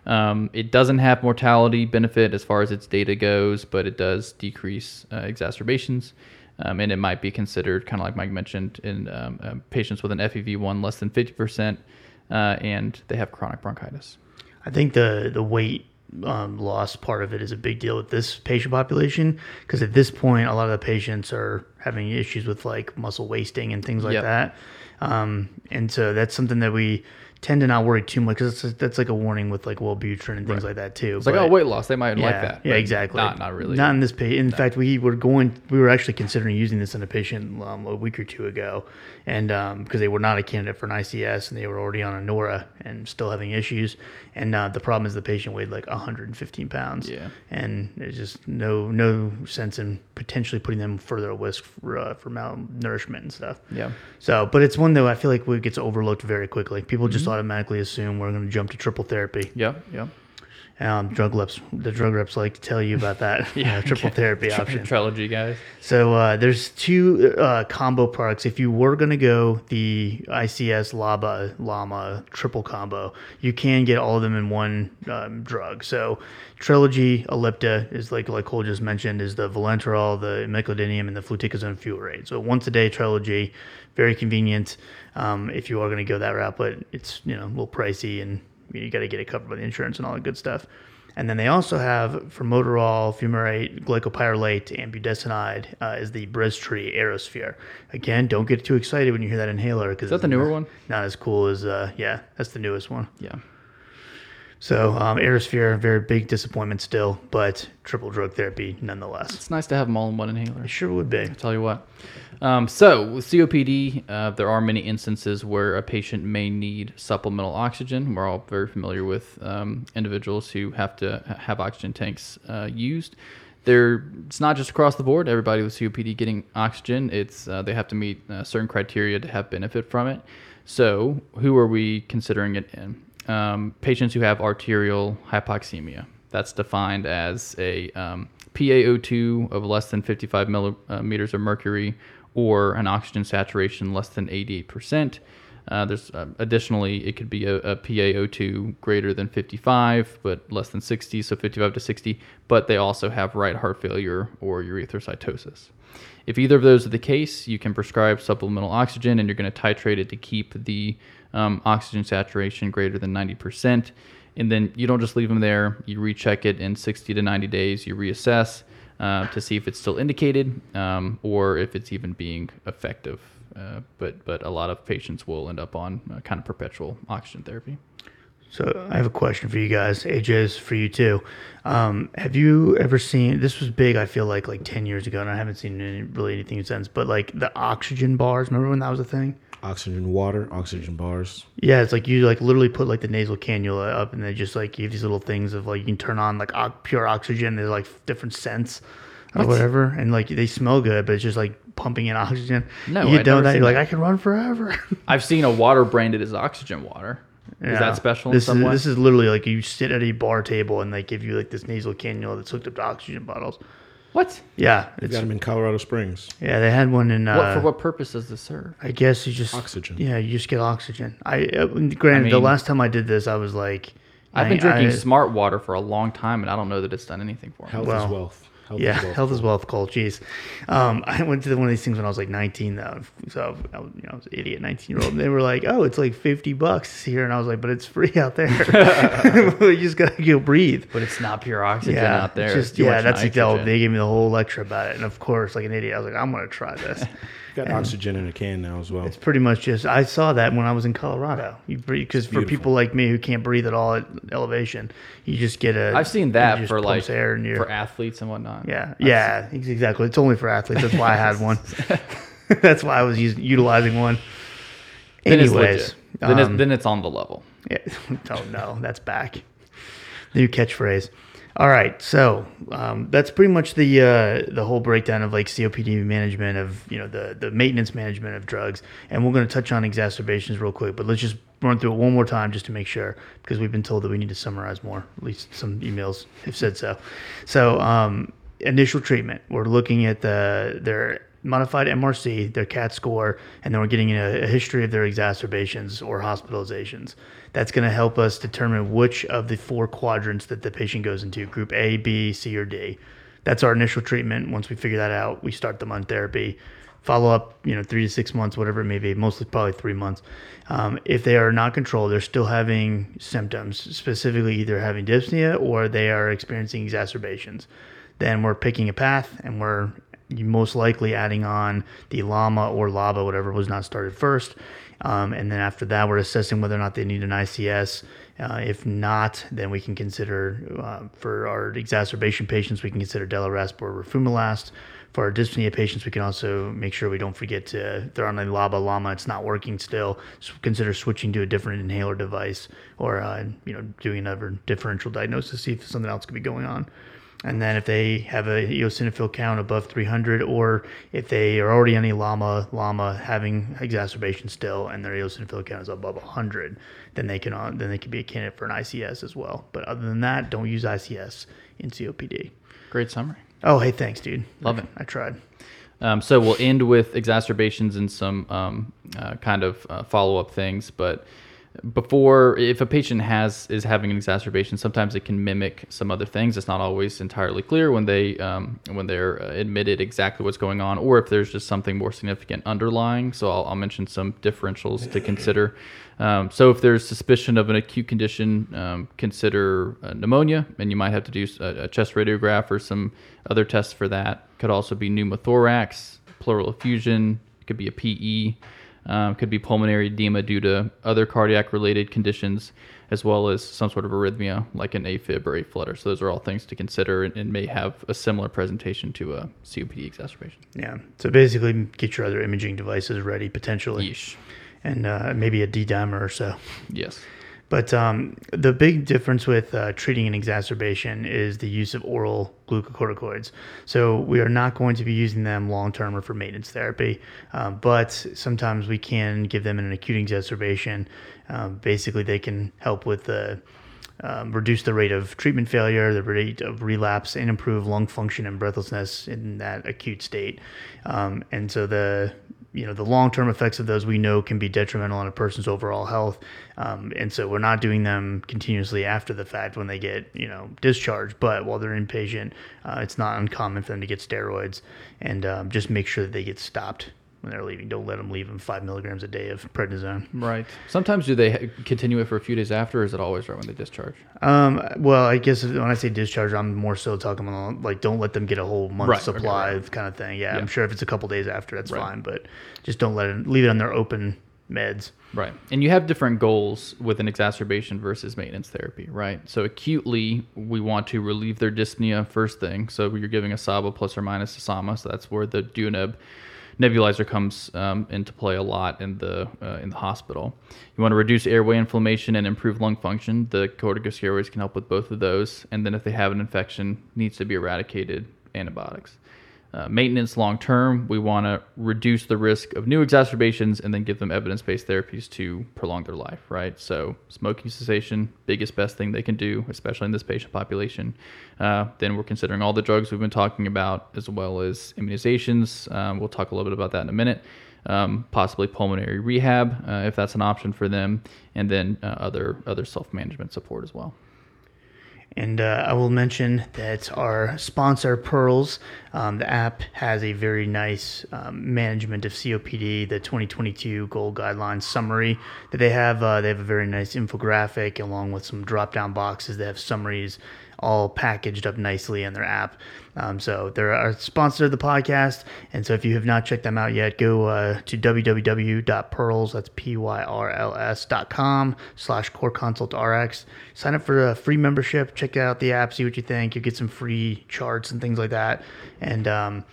Um, it doesn't have mortality benefit as far as its data goes, but it does decrease uh, exacerbations. Um, and it might be considered, kind of like Mike mentioned, in um, uh, patients with an F E V one less than fifty percent, uh, and they have chronic bronchitis. I think the, the weight um, loss part of it is a big deal with this patient population, because at this point, a lot of the patients are having issues with like muscle wasting and things like yep. that. Um, and so that's something that we tend to not worry too much, because that's like a warning with like Wellbutrin and things right. like that too. It's but, like, oh, weight loss, they might yeah, like that. Yeah, exactly. Not, not really. Not in this patient. In no. fact, we were going, we were actually considering using this in a patient um, a week or two ago, and um, because they were not a candidate for an I C S and they were already on a N O R A and still having issues. And uh, the problem is the patient weighed like one hundred fifteen pounds. Yeah. And there's just no no sense in potentially putting them further at risk for, uh, for malnourishment and stuff. Yeah. So, but it's one that I feel like we gets overlooked very quickly. People mm-hmm. just automatically assume we're going to jump to triple therapy. Yeah, yeah. Um, drug reps, the drug reps like to tell you about that. yeah, you know, triple okay. therapy Tri- option. Trilogy, guys. So uh, there's two uh, combo products. If you were going to go the I C S, LABA, LAMA triple combo, you can get all of them in one um, drug. So Trilogy Ellipta is like like Cole just mentioned, is the vilanterol, the umeclidinium, and the fluticasone furoate. So once a day Trilogy, very convenient um, if you are going to go that route, but it's you know a little pricey and. You got to get it covered by the insurance and all that good stuff. And then they also have formoterol, fumarate, glycopyrrolate, and budesonide uh, is the Breztri Aerosphere. Again, don't get too excited when you hear that inhaler. Cause is that the newer not, one? Not as cool as, uh, yeah, that's the newest one. Yeah. So um, Aerosphere, very big disappointment still, but triple drug therapy nonetheless. It's nice to have them all in one inhaler. It sure would be. I'll tell you what. Um, so with C O P D, uh, there are many instances where a patient may need supplemental oxygen. We're all very familiar with um, individuals who have to have oxygen tanks uh, used. They're, it's not just across the board, everybody with C O P D getting oxygen. It's uh, they have to meet uh, certain criteria to have benefit from it. So who are we considering it in? Um, patients who have arterial hypoxemia. That's defined as a um, P a O two of less than fifty-five millimeters of mercury or an oxygen saturation less than eighty-eight percent. Uh, there's uh, additionally, it could be a, a P a O two greater than fifty-five, but less than sixty, so fifty-five to sixty, but they also have right heart failure or urethrocytosis. If either of those are the case, you can prescribe supplemental oxygen and you're going to titrate it to keep the Um, oxygen saturation greater than ninety percent, and then you don't just leave them there. You recheck it in sixty to ninety days. You reassess uh, to see if it's still indicated um, or if it's even being effective. Uh, but but a lot of patients will end up on uh, kind of perpetual oxygen therapy. So I have a question for you guys. A J's for you too. Um, have you ever seen, this was big, I feel like, like ten years ago, and I haven't seen any, really anything since, but like the oxygen bars, remember when that was a thing? Oxygen water, oxygen bars. Yeah, it's like you like literally put like the nasal cannula up and they just like give these little things of like you can turn on like o- pure oxygen. There's like different scents or what? Whatever. And like they smell good, but it's just like pumping in oxygen. No, you I've don't that, you're that. Like, I can run forever. I've seen a water branded as oxygen water. Yeah. Is that special this in some is, way? This is literally like you sit at a bar table and they give you like this nasal cannula that's hooked up to oxygen bottles. What? Yeah. They got them in Colorado Springs. Yeah, they had one in... Uh, what, for what purpose does this serve? I guess you just... Oxygen. Yeah, you just get oxygen. I uh, Granted, I mean, the last time I did this, I was like... I've I, been drinking I, smart water for a long time, and I don't know that it's done anything for me. Health well, is wealth. Health yeah, is wealth. Health is wealth, Cole. Jeez. Um, I went to one of these things when I was like nineteen, though. So I was, you know, I was an idiot nineteen-year-old. And they were like, oh, it's like fifty bucks here. And I was like, but it's free out there. You just got to go breathe. But it's not pure oxygen yeah, out there. Just, yeah, that's like the, they gave me the whole lecture about it. And of course, like an idiot, I was like, I'm going to try this. Got and oxygen in a can now as well. It's pretty much just, I saw that when I was in Colorado. You breathe, because for people like me who can't breathe at all at elevation, you just get a. I've seen that for like, air in your, for athletes and whatnot. Yeah, I've yeah, seen. Exactly. It's only for athletes. That's why I had one. That's why I was using, utilizing one. Anyways, Then, um, it's, then it's on the level. Yeah. Oh, no, that's back. New catchphrase. All right, so um, that's pretty much the uh, the whole breakdown of like C O P D management, of you know the the maintenance management of drugs, and we're going to touch on exacerbations real quick, but let's just run through it one more time just to make sure, because we've been told that we need to summarize more. At least some emails have said so. So um, initial treatment, we're looking at the their modified M M R C, their CAT score, and then we're getting a, a history of their exacerbations or hospitalizations. That's going to help us determine which of the four quadrants that the patient goes into, group A, B, C, or D. That's our initial treatment. Once we figure that out, we start them on therapy. Follow up, you know, three to six months, whatever it may be, mostly probably three months. Um, if they are not controlled, they're still having symptoms, specifically either having dyspnea or they are experiencing exacerbations. Then we're picking a path, and we're most likely adding on the LAMA or LABA, whatever was not started first. Um, and then after that, we're assessing whether or not they need an I C S. Uh, if not, then we can consider, uh, for our exacerbation patients, we can consider Daliresp or roflumilast. For our dyspnea patients, we can also make sure we don't forget to, if they're on a LABA, LAMA, it's not working still, so consider switching to a different inhaler device, or uh, you know, doing another differential diagnosis to see if something else could be going on. And then if they have a eosinophil count above three hundred, or if they are already on a LAMA, LAMA having exacerbation still, and their eosinophil count is above one hundred, then they can uh, then they can be a candidate for an I C S as well. But other than that, don't use I C S in C O P D. Great summary. Oh, hey, thanks, dude. Love it. I tried. Um, so we'll end with exacerbations and some um, uh, kind of uh, follow-up things, but before, if a patient has is having an exacerbation, sometimes it can mimic some other things. It's not always entirely clear when they um, when they're admitted exactly what's going on, or if there's just something more significant underlying. So I'll, I'll mention some differentials to consider. Um, so if there's suspicion of an acute condition, um, consider uh, pneumonia, and you might have to do a, a chest radiograph or some other tests for that. Could also be pneumothorax, pleural effusion. It could be a P E. Um, could be pulmonary edema due to other cardiac-related conditions, as well as some sort of arrhythmia like an AFib or A-flutter. So those are all things to consider, and, and may have a similar presentation to a C O P D exacerbation. Yeah. So basically, get your other imaging devices ready, potentially. Yeesh. And uh, maybe a D-dimer or so. Yes. But um, the big difference with uh, treating an exacerbation is the use of oral glucocorticoids. So we are not going to be using them long-term or for maintenance therapy, uh, but sometimes we can give them in an acute exacerbation. Uh, basically, they can help with the Um, reduce the rate of treatment failure, the rate of relapse, and improve lung function and breathlessness in that acute state. Um, and so the you know the long-term effects of those we know can be detrimental on a person's overall health. Um, and so we're not doing them continuously after the fact when they get you know discharged. But while they're inpatient, uh, it's not uncommon for them to get steroids, and um, just make sure that they get stopped when they're leaving. Don't let them leave them five milligrams a day of prednisone. Right. Sometimes do they continue it for a few days after, or is it always right when they discharge? Um, well, I guess when I say discharge, I'm more so talking about, like, don't let them get a whole month's right, supply okay, right. kind of thing. Yeah, yeah, I'm sure if it's a couple days after, that's right. fine, but just don't let it, leave it on their open meds. Right. And you have different goals with an exacerbation versus maintenance therapy, right? So acutely, we want to relieve their dyspnea first thing. So you're giving a SABA plus or minus a SAMA, so that's where the DuoNeb nebulizer comes um, into play a lot in the uh, in the hospital. You want to reduce airway inflammation and improve lung function. The corticosteroids can help with both of those. And then if they have an infection, needs to be eradicated, antibiotics. Uh, maintenance long-term, we want to reduce the risk of new exacerbations and then give them evidence-based therapies to prolong their life, right? So smoking cessation, biggest, best thing they can do, especially in this patient population. Uh, then we're considering all the drugs we've been talking about, as well as immunizations. Um, we'll talk a little bit about that in a minute. Um, possibly pulmonary rehab, uh, if that's an option for them, and then uh, other other self-management support as well. And uh, I will mention that our sponsor, Pearls, um, the app has a very nice um, management of C O P D, the twenty twenty-two GOLD guidelines summary that they have. Uh, they have a very nice infographic along with some drop-down boxes that have summaries all packaged up nicely in their app. Um, so they're our sponsor of the podcast. And so if you have not checked them out yet, go uh, to www dot pearls, that's P Y R L S, dot com, slash core consult Rx. Sign up for a free membership. Check out the app, see what you think. You get some free charts and things like that. And um,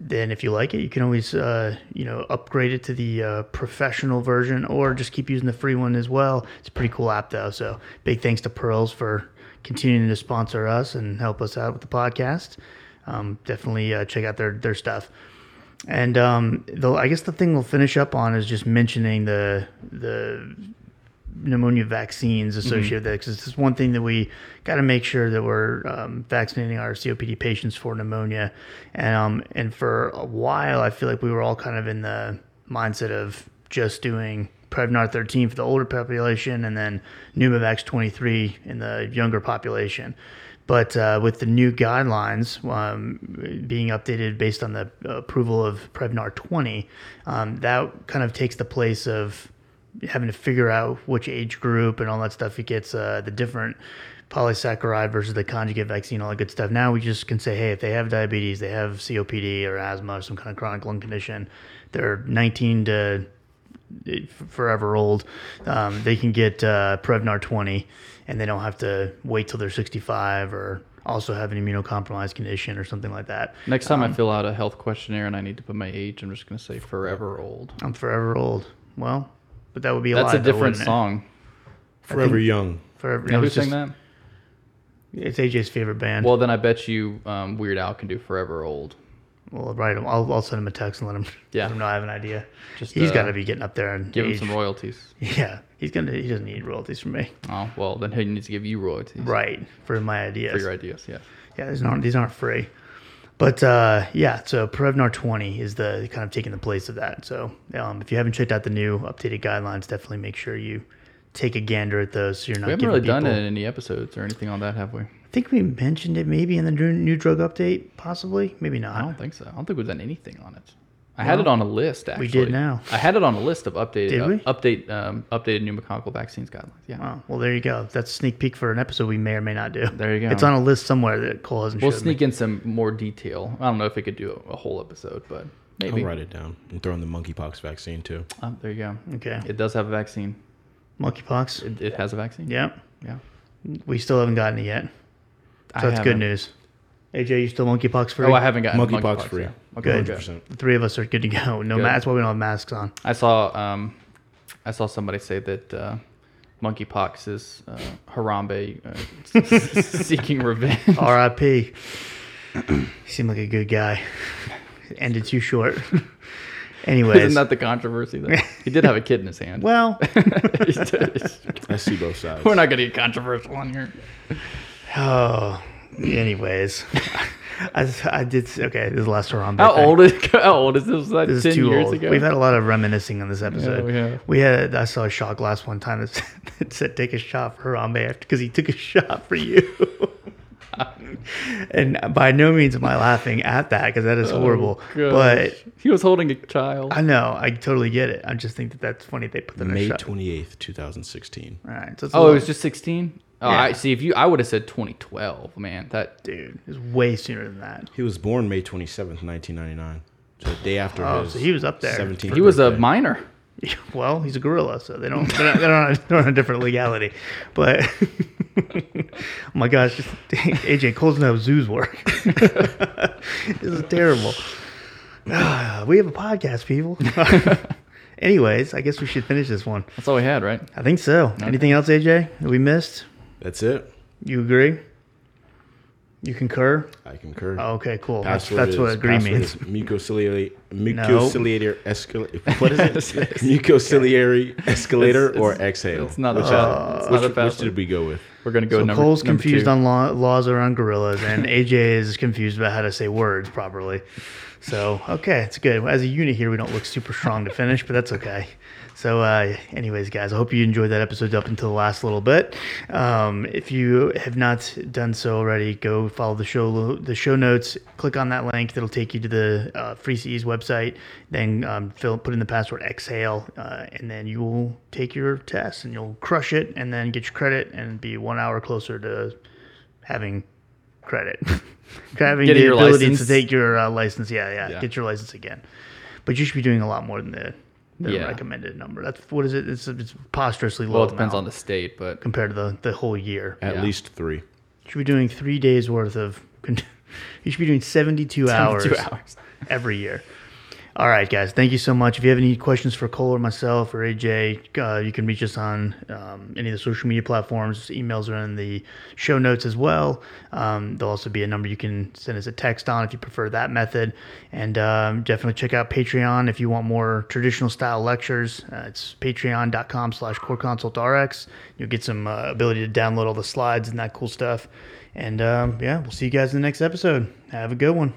then if you like it, you can always uh, you know upgrade it to the uh, professional version, or just keep using the free one as well. It's a pretty cool app though. So big thanks to Pearls for continuing to sponsor us and help us out with the podcast. Um, definitely uh, check out their their stuff. And um, the, I guess the thing we'll finish up on is just mentioning the the pneumonia vaccines associated mm-hmm. with that, because it's one thing that we got to make sure that we're um, vaccinating our C O P D patients for pneumonia. And um, and for a while, I feel like we were all kind of in the mindset of just doing Prevnar thirteen for the older population and then Pneumovax twenty-three in the younger population. But uh, with the new guidelines um, being updated based on the approval of Prevnar twenty, um, that kind of takes the place of having to figure out which age group and all that stuff. It gets uh, the different polysaccharide versus the conjugate vaccine, all that good stuff. Now we just can say, hey, if they have diabetes, they have C O P D or asthma or some kind of chronic lung condition, they're nineteen to forever old, um, they can get uh, Prevnar twenty, and they don't have to wait till they're sixty-five or also have an immunocompromised condition or something like that. Next time um, I fill out a health questionnaire and I need to put my age, I'm just going to say forever old. I'm forever old. Well, but that would be a That's lie, a different though, song. Forever think, young. Forever. You know, who's saying that? It's A J's favorite band. Well, then I bet you um, Weird Al can do Forever Old. Well, right. I'll, I'll send him a text and let him, yeah. let him know I have an idea. Just, he's uh, got to be getting up there and give age. Him some royalties. Yeah, he's gonna. He doesn't need royalties from me. Oh well, then he needs to give you royalties. Right, for my ideas. For your ideas, yeah. Yeah, these aren't these aren't free, but uh, yeah. So Prevnar twenty is the kind of taking the place of that. So um, if you haven't checked out the new updated guidelines, definitely make sure you take a gander at those. So you're not. We haven't really people... done it in any episodes or anything on that, have we? I think we mentioned it maybe in the new drug update, possibly. Maybe not. I don't think so. I don't think we've done anything on it. I well, had it on a list, actually. We did now. I had it on a list of updated did we? Uh, update, um, updated pneumococcal vaccines guidelines. Yeah. Wow. Well, there you go. That's a sneak peek for an episode we may or may not do. There you go. It's on a list somewhere that Cole hasn't we'll showed We'll sneak me. in some more detail. I don't know if it could do a, a whole episode, but maybe. I'll write it down. I'm throwing the monkeypox vaccine, too. Um, there you go. Okay. It does have a vaccine. Monkeypox? It, it has a vaccine? Yeah. Yeah. We still haven't gotten it yet. So I that's haven't. good news. A J, you still monkeypox free? Oh, I haven't gotten monkeypox monkey free. Yeah. Okay, good. one hundred percent. The three of us are good to go. No, good. That's why we don't have masks on. I saw, um, I saw somebody say that uh, monkeypox is uh, Harambe uh, seeking revenge. R I P You seem like a good guy. Ended too short. Anyways, isn't that the controversy though? He did have a kid in his hand. Well, I see both sides. We're not going to get controversial on here. Oh, anyways, I, I did. Okay, this is the last Harambe. How thing. old is how old is this? Like this ten is too years old. Ago? We've had a lot of reminiscing on this episode. Yeah, we, we had. I saw a shot glass one time that said, that said "Take a shot for Harambe" after because he took a shot for you. And by no means am I laughing at that because that is horrible. Oh, but he was holding a child. I know. I totally get it. I just think that that's funny. They put the May twenty eighth, two thousand sixteen. All right. So oh, it was just sixteen. Oh, yeah. I see. If you, I would have said twenty twelve, man. That dude is way sooner than that. He was born May twenty seventh, nineteen ninety nine. So the day after. Oh, his so he was up there. seventeenth he birthday. Was a minor. Well, he's a gorilla, so they don't. They're, not, they're, on, a, they're on a different legality. But oh my gosh, just, A J Cole doesn't know how zoos work. This is terrible. Uh, we have a podcast, people. Anyways, I guess we should finish this one. That's all we had, right? I think so. Okay. Anything else, A J? That we missed? That's it. You agree? You concur? I concur. Oh, okay, cool. Password that's that's is, what agree means. Mucociliary mucociliary no. escalator. What is it? Mucociliary okay. escalator it's, or it's, exhale? It's not a uh, which, which, which did we go with? We're going to go so number, Cole's number confused two. on law, laws around gorillas, and A J is confused about how to say words properly. So, okay, it's good. As a unit here, we don't look super strong to finish, but that's okay. So uh, anyways, guys, I hope you enjoyed that episode up until the last little bit. Um, if you have not done so already, go follow the show the show notes. Click on that link. That'll take you to the uh, FreeCE's website. Then um, fill, put in the password exhale, uh, and then you will take your test, and you'll crush it, and then get your credit, and be one hour closer to having credit. having Getting the your ability license. to take your uh, license. Yeah, yeah, yeah, get your license again. But you should be doing a lot more than that. The yeah. recommended number. That's what is it? It's, it's posthumously low. Well, it depends on the state, but compared to the, the whole year, at yeah. least three. Should be doing three days worth of You should be doing seventy-two, seventy-two hours, hours. every year. All right, guys. Thank you so much. If you have any questions for Cole or myself or A J, uh, you can reach us on um, any of the social media platforms. Emails are in the show notes as well. Um, there'll also be a number you can send us a text on if you prefer that method. And um, definitely check out Patreon if you want more traditional style lectures. Uh, it's patreon.com slash coreconsultrx. You'll get some uh, ability to download all the slides and that cool stuff. And um, yeah, we'll see you guys in the next episode. Have a good one.